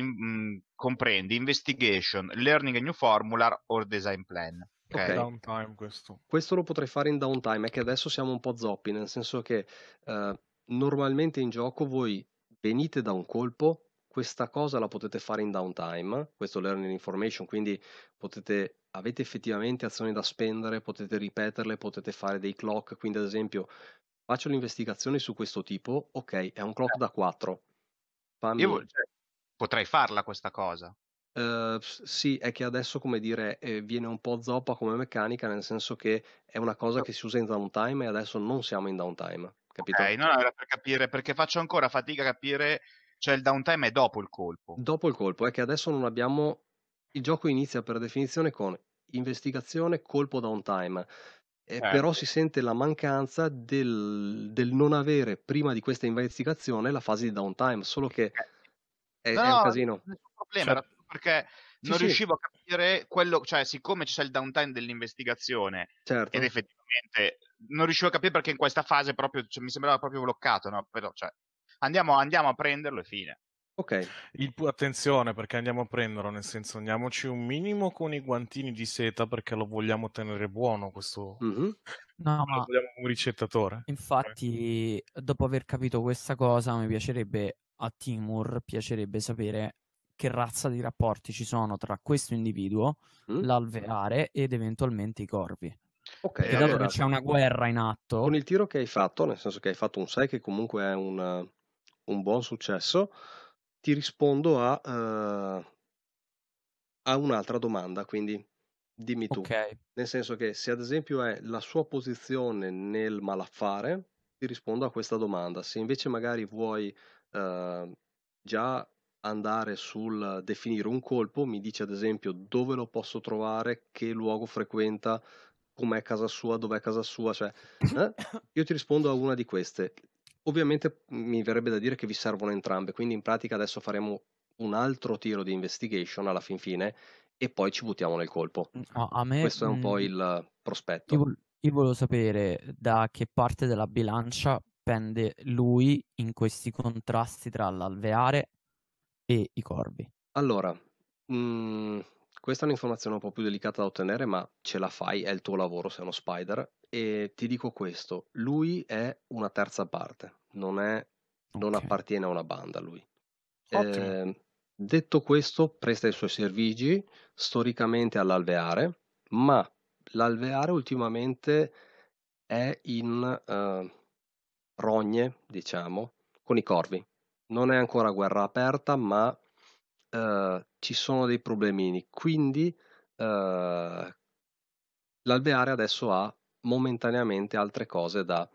comprende investigation, learning a new formula or design plan. Okay. Downtime, questo lo potrei fare in downtime, è che adesso siamo un po' zoppi, nel senso che normalmente in gioco voi venite da un colpo, questa cosa la potete fare in downtime, questo learning information, quindi avete effettivamente azioni da spendere, potete ripeterle, potete fare dei clock, quindi ad esempio faccio l'investigazione su questo tipo, ok, è un clock da 4. Fammi... Io potrei farla questa cosa. Sì, è che adesso viene un po' zoppa come meccanica, nel senso che è una cosa che si usa in downtime e adesso non siamo in downtime, capito? Ok, non era per capire, perché faccio ancora fatica a capire, cioè il downtime è dopo il colpo. Dopo il colpo, è che adesso non abbiamo... Il gioco inizia per definizione con investigazione, colpo, downtime, però si sente la mancanza del non avere prima di questa investigazione la fase di downtime, solo che è un casino. No, problema, era perché non riuscivo a capire quello, cioè siccome c'è il downtime dell'investigazione, certo, ed effettivamente non riuscivo a capire perché in questa fase proprio, mi sembrava proprio bloccato, no? Però, andiamo a prenderlo e fine. Ok, attenzione, perché andiamo a prenderlo, nel senso andiamoci un minimo con i guantini di seta, perché lo vogliamo tenere buono questo no, ma lo vogliamo un ricettatore. Infatti, dopo aver capito questa cosa, mi piacerebbe sapere che razza di rapporti ci sono tra questo individuo, l'alveare ed eventualmente i corvi. Ok, dato allora, che c'è una guerra in atto. Con il tiro che hai fatto, nel senso che hai fatto un 6 che comunque è un buon successo, ti rispondo a un'altra domanda, quindi dimmi tu. Okay. Nel senso che se ad esempio è la sua posizione nel malaffare, ti rispondo a questa domanda. Se invece magari vuoi già andare sul definire un colpo, mi dici ad esempio dove lo posso trovare, che luogo frequenta, com'è casa sua, dov'è casa sua, cioè io ti rispondo a una di queste. Ovviamente mi verrebbe da dire che vi servono entrambe, quindi in pratica adesso faremo un altro tiro di investigation alla fin fine e poi ci buttiamo nel colpo. No, a me, questo è un po' il prospetto. Io volevo sapere da che parte della bilancia pende lui in questi contrasti tra l'alveare e i corvi. Allora, questa è un'informazione un po' più delicata da ottenere, ma ce la fai, è il tuo lavoro, sei uno spider, e ti dico questo, lui è una terza parte, non appartiene a una banda lui. Detto questo, presta i suoi servigi storicamente all'alveare, ma l'alveare ultimamente è in rogne, diciamo, con i corvi. Non è ancora guerra aperta, ma ci sono dei problemini, quindi l'alveare adesso ha momentaneamente altre cose da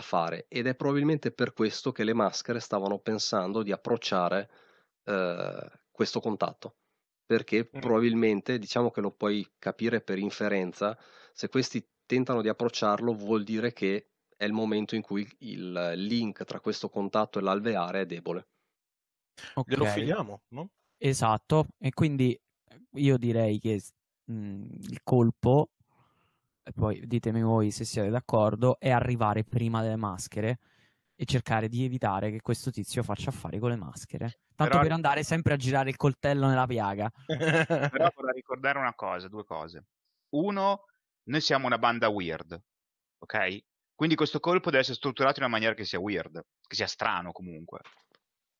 fare, ed è probabilmente per questo che le maschere stavano pensando di approcciare questo contatto, perché probabilmente, diciamo che lo puoi capire per inferenza, se questi tentano di approcciarlo vuol dire che è il momento in cui il link tra questo contatto e l'alveare è debole. Okay. Lo filiamo, no? Esatto, e quindi io direi che il colpo, e poi ditemi voi se siete d'accordo, è arrivare prima delle maschere e cercare di evitare che questo tizio faccia affari con le maschere, tanto per andare sempre a girare il coltello nella piaga. Però vorrei ricordare una cosa, due cose. Uno, noi siamo una banda weird, ok? Quindi questo colpo deve essere strutturato in una maniera che sia weird, che sia strano comunque.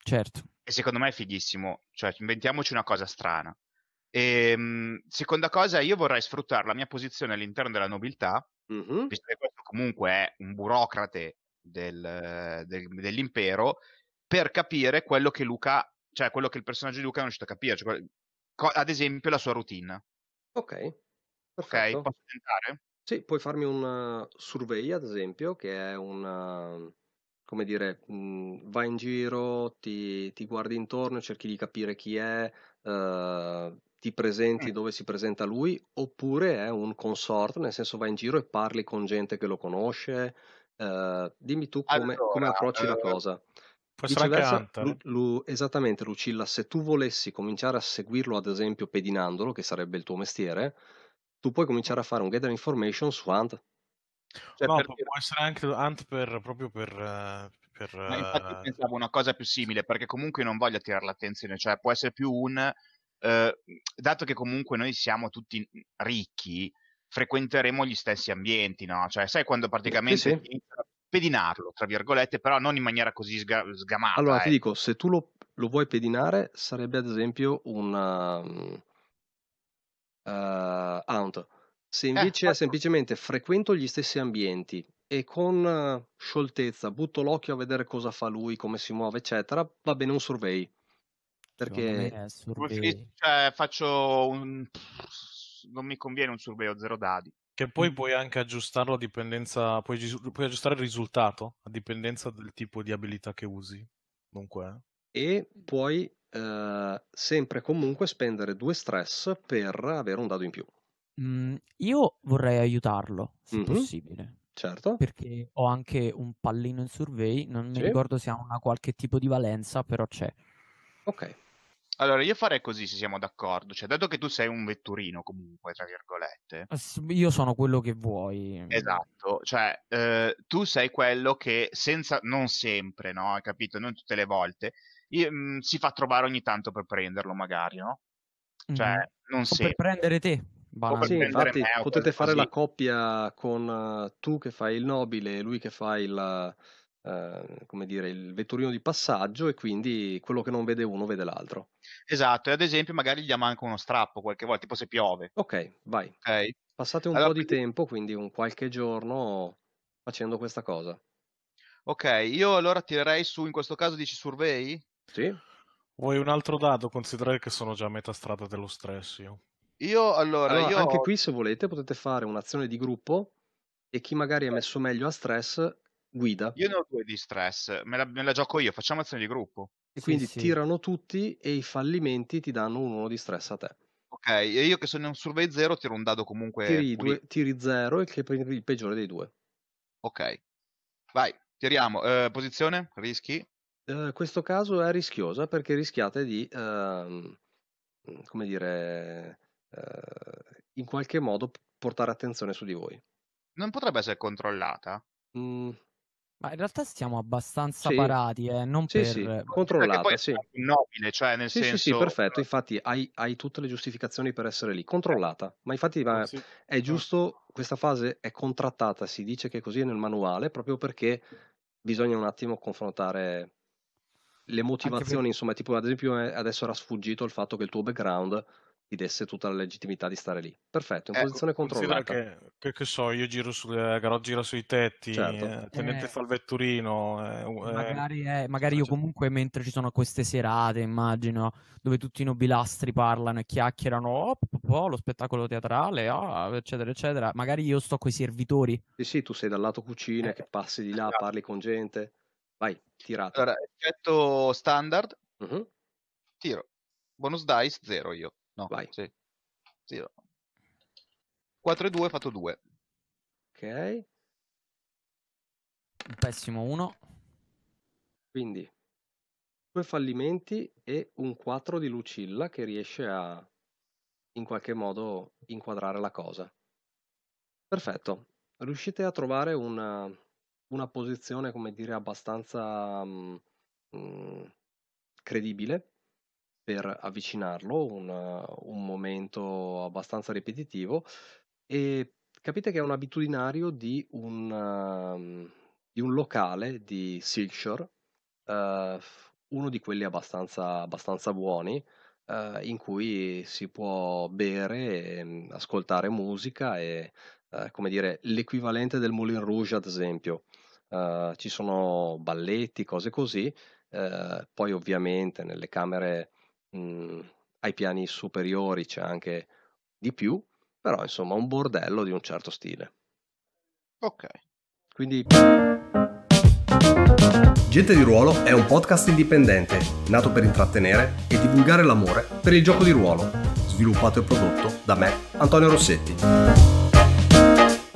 Certo. E secondo me è fighissimo, cioè inventiamoci una cosa strana. E, seconda cosa, io vorrei sfruttare la mia posizione all'interno della nobiltà, visto che questo comunque è un burocrate dell'impero, per capire quello che Luca, cioè quello che il personaggio di Luca è riuscito a capire, cioè, ad esempio la sua routine. Ok, perfetto. Ok, posso tentare? Sì, puoi farmi un survey, ad esempio, che è un, come dire, vai in giro, ti guardi intorno, cerchi di capire chi è, ti presenti dove si presenta lui, oppure è un consort, nel senso vai in giro e parli con gente che lo conosce. Dimmi tu come approcci la cosa. Viceversa, esattamente, Lucilla, se tu volessi cominciare a seguirlo, ad esempio, pedinandolo, che sarebbe il tuo mestiere, tu puoi cominciare a fare un gather information su Hunt. Cioè, no, può essere anche Hunt per... Ma infatti pensavo una cosa più simile, perché comunque non voglio attirare l'attenzione, cioè può essere più un... dato che comunque noi siamo tutti ricchi, frequenteremo gli stessi ambienti, no? Cioè sai quando praticamente... Sì. Pedinarlo, tra virgolette, però non in maniera così sgamata. Allora ti dico, se tu lo vuoi pedinare, sarebbe ad esempio una... Hunt. Se invece è semplicemente frequento gli stessi ambienti e con scioltezza butto l'occhio a vedere cosa fa lui, come si muove, eccetera, va bene un survey, perché survey. Cioè, faccio un... non mi conviene un survey o zero dadi, che poi puoi anche aggiustarlo a dipendenza, puoi aggiustare il risultato a dipendenza del tipo di abilità che usi, dunque, e puoi sempre comunque spendere 2 stress per avere un dado in più. Io vorrei aiutarlo se possibile, certo, perché ho anche un pallino in survey, non mi ricordo se ha una qualche tipo di valenza, però c'è. Ok, allora io farei così, se siamo d'accordo, cioè dato che tu sei un vetturino comunque, tra virgolette, io sono quello che vuoi, esatto, cioè tu sei quello che senza, non sempre, no, hai capito, non tutte le volte si fa trovare ogni tanto per prenderlo, magari, no? Cioè, non so. Per prendere te. Sì, infatti, potete fare così. La coppia con tu che fai il nobile e lui che fa il come dire, il vetturino di passaggio, e quindi quello che non vede uno vede l'altro. Esatto, e ad esempio magari gli diamo anche uno strappo qualche volta, tipo se piove. Ok, vai. Okay. Passate un po' di tempo, quindi un qualche giorno, facendo questa cosa. Ok, io allora tirerei su, in questo caso dici survey? Sì. Vuoi un altro dado? Considerare che sono già a metà strada dello stress io. Io anche qui, se volete, potete fare un'azione di gruppo e chi magari è messo meglio a stress guida. Io ne ho due di stress, me la gioco io, facciamo azione di gruppo. E sì, quindi sì, tirano tutti e i fallimenti ti danno un 1 di stress a te. Ok, e io che sono in un survey 0 tiro un dado comunque. Tiri 0 e che prendi il peggiore dei due. Ok, vai, tiriamo. Posizione, rischi? Questo caso è rischiosa perché rischiate di, come dire, in qualche modo portare attenzione su di voi. Non potrebbe essere controllata? Ma in realtà stiamo abbastanza parati, non sì, per... Sì, controllata, poi sì. È nobile, cioè nel senso... Sì, perfetto, infatti hai tutte le giustificazioni per essere lì, controllata. Ma infatti è giusto, questa fase è contrattata, si dice che così è nel manuale, proprio perché bisogna un attimo confrontare le motivazioni, insomma, tipo ad esempio adesso era sfuggito il fatto che il tuo background ti desse tutta la legittimità di stare lì. Perfetto, in posizione controllata. Che so, io giro Garot gira sui tetti, certo. Tenente fa il vetturino. Magari io comunque, mentre ci sono queste serate, immagino, dove tutti i nobilastri parlano e chiacchierano, lo spettacolo teatrale, eccetera, eccetera. Magari io sto coi servitori. Sì, tu sei dal lato cucina, che passi di là, parli con gente. Vai, tirate. Allora, effetto standard, tiro. Bonus dice, 0 io. No, vai. Sì. 0. 4 e 2, fatto 2. Ok. Un pessimo 1. Quindi, 2 fallimenti e un 4 di Lucilla che riesce a, in qualche modo, inquadrare la cosa. Perfetto. Riuscite a trovare una posizione, come dire, abbastanza credibile per avvicinarlo, un momento abbastanza ripetitivo, e capite che è un abitudinario di un locale di Silkshore, uno di quelli abbastanza buoni, in cui si può bere, ascoltare musica e, come dire, l'equivalente del Moulin Rouge ad esempio. Ci sono balletti, cose così, poi ovviamente nelle camere ai piani superiori c'è anche di più, però insomma un bordello di un certo stile. Ok, quindi Gente di Ruolo è un podcast indipendente nato per intrattenere e divulgare l'amore per il gioco di ruolo, sviluppato e prodotto da me, Antonio Rossetti.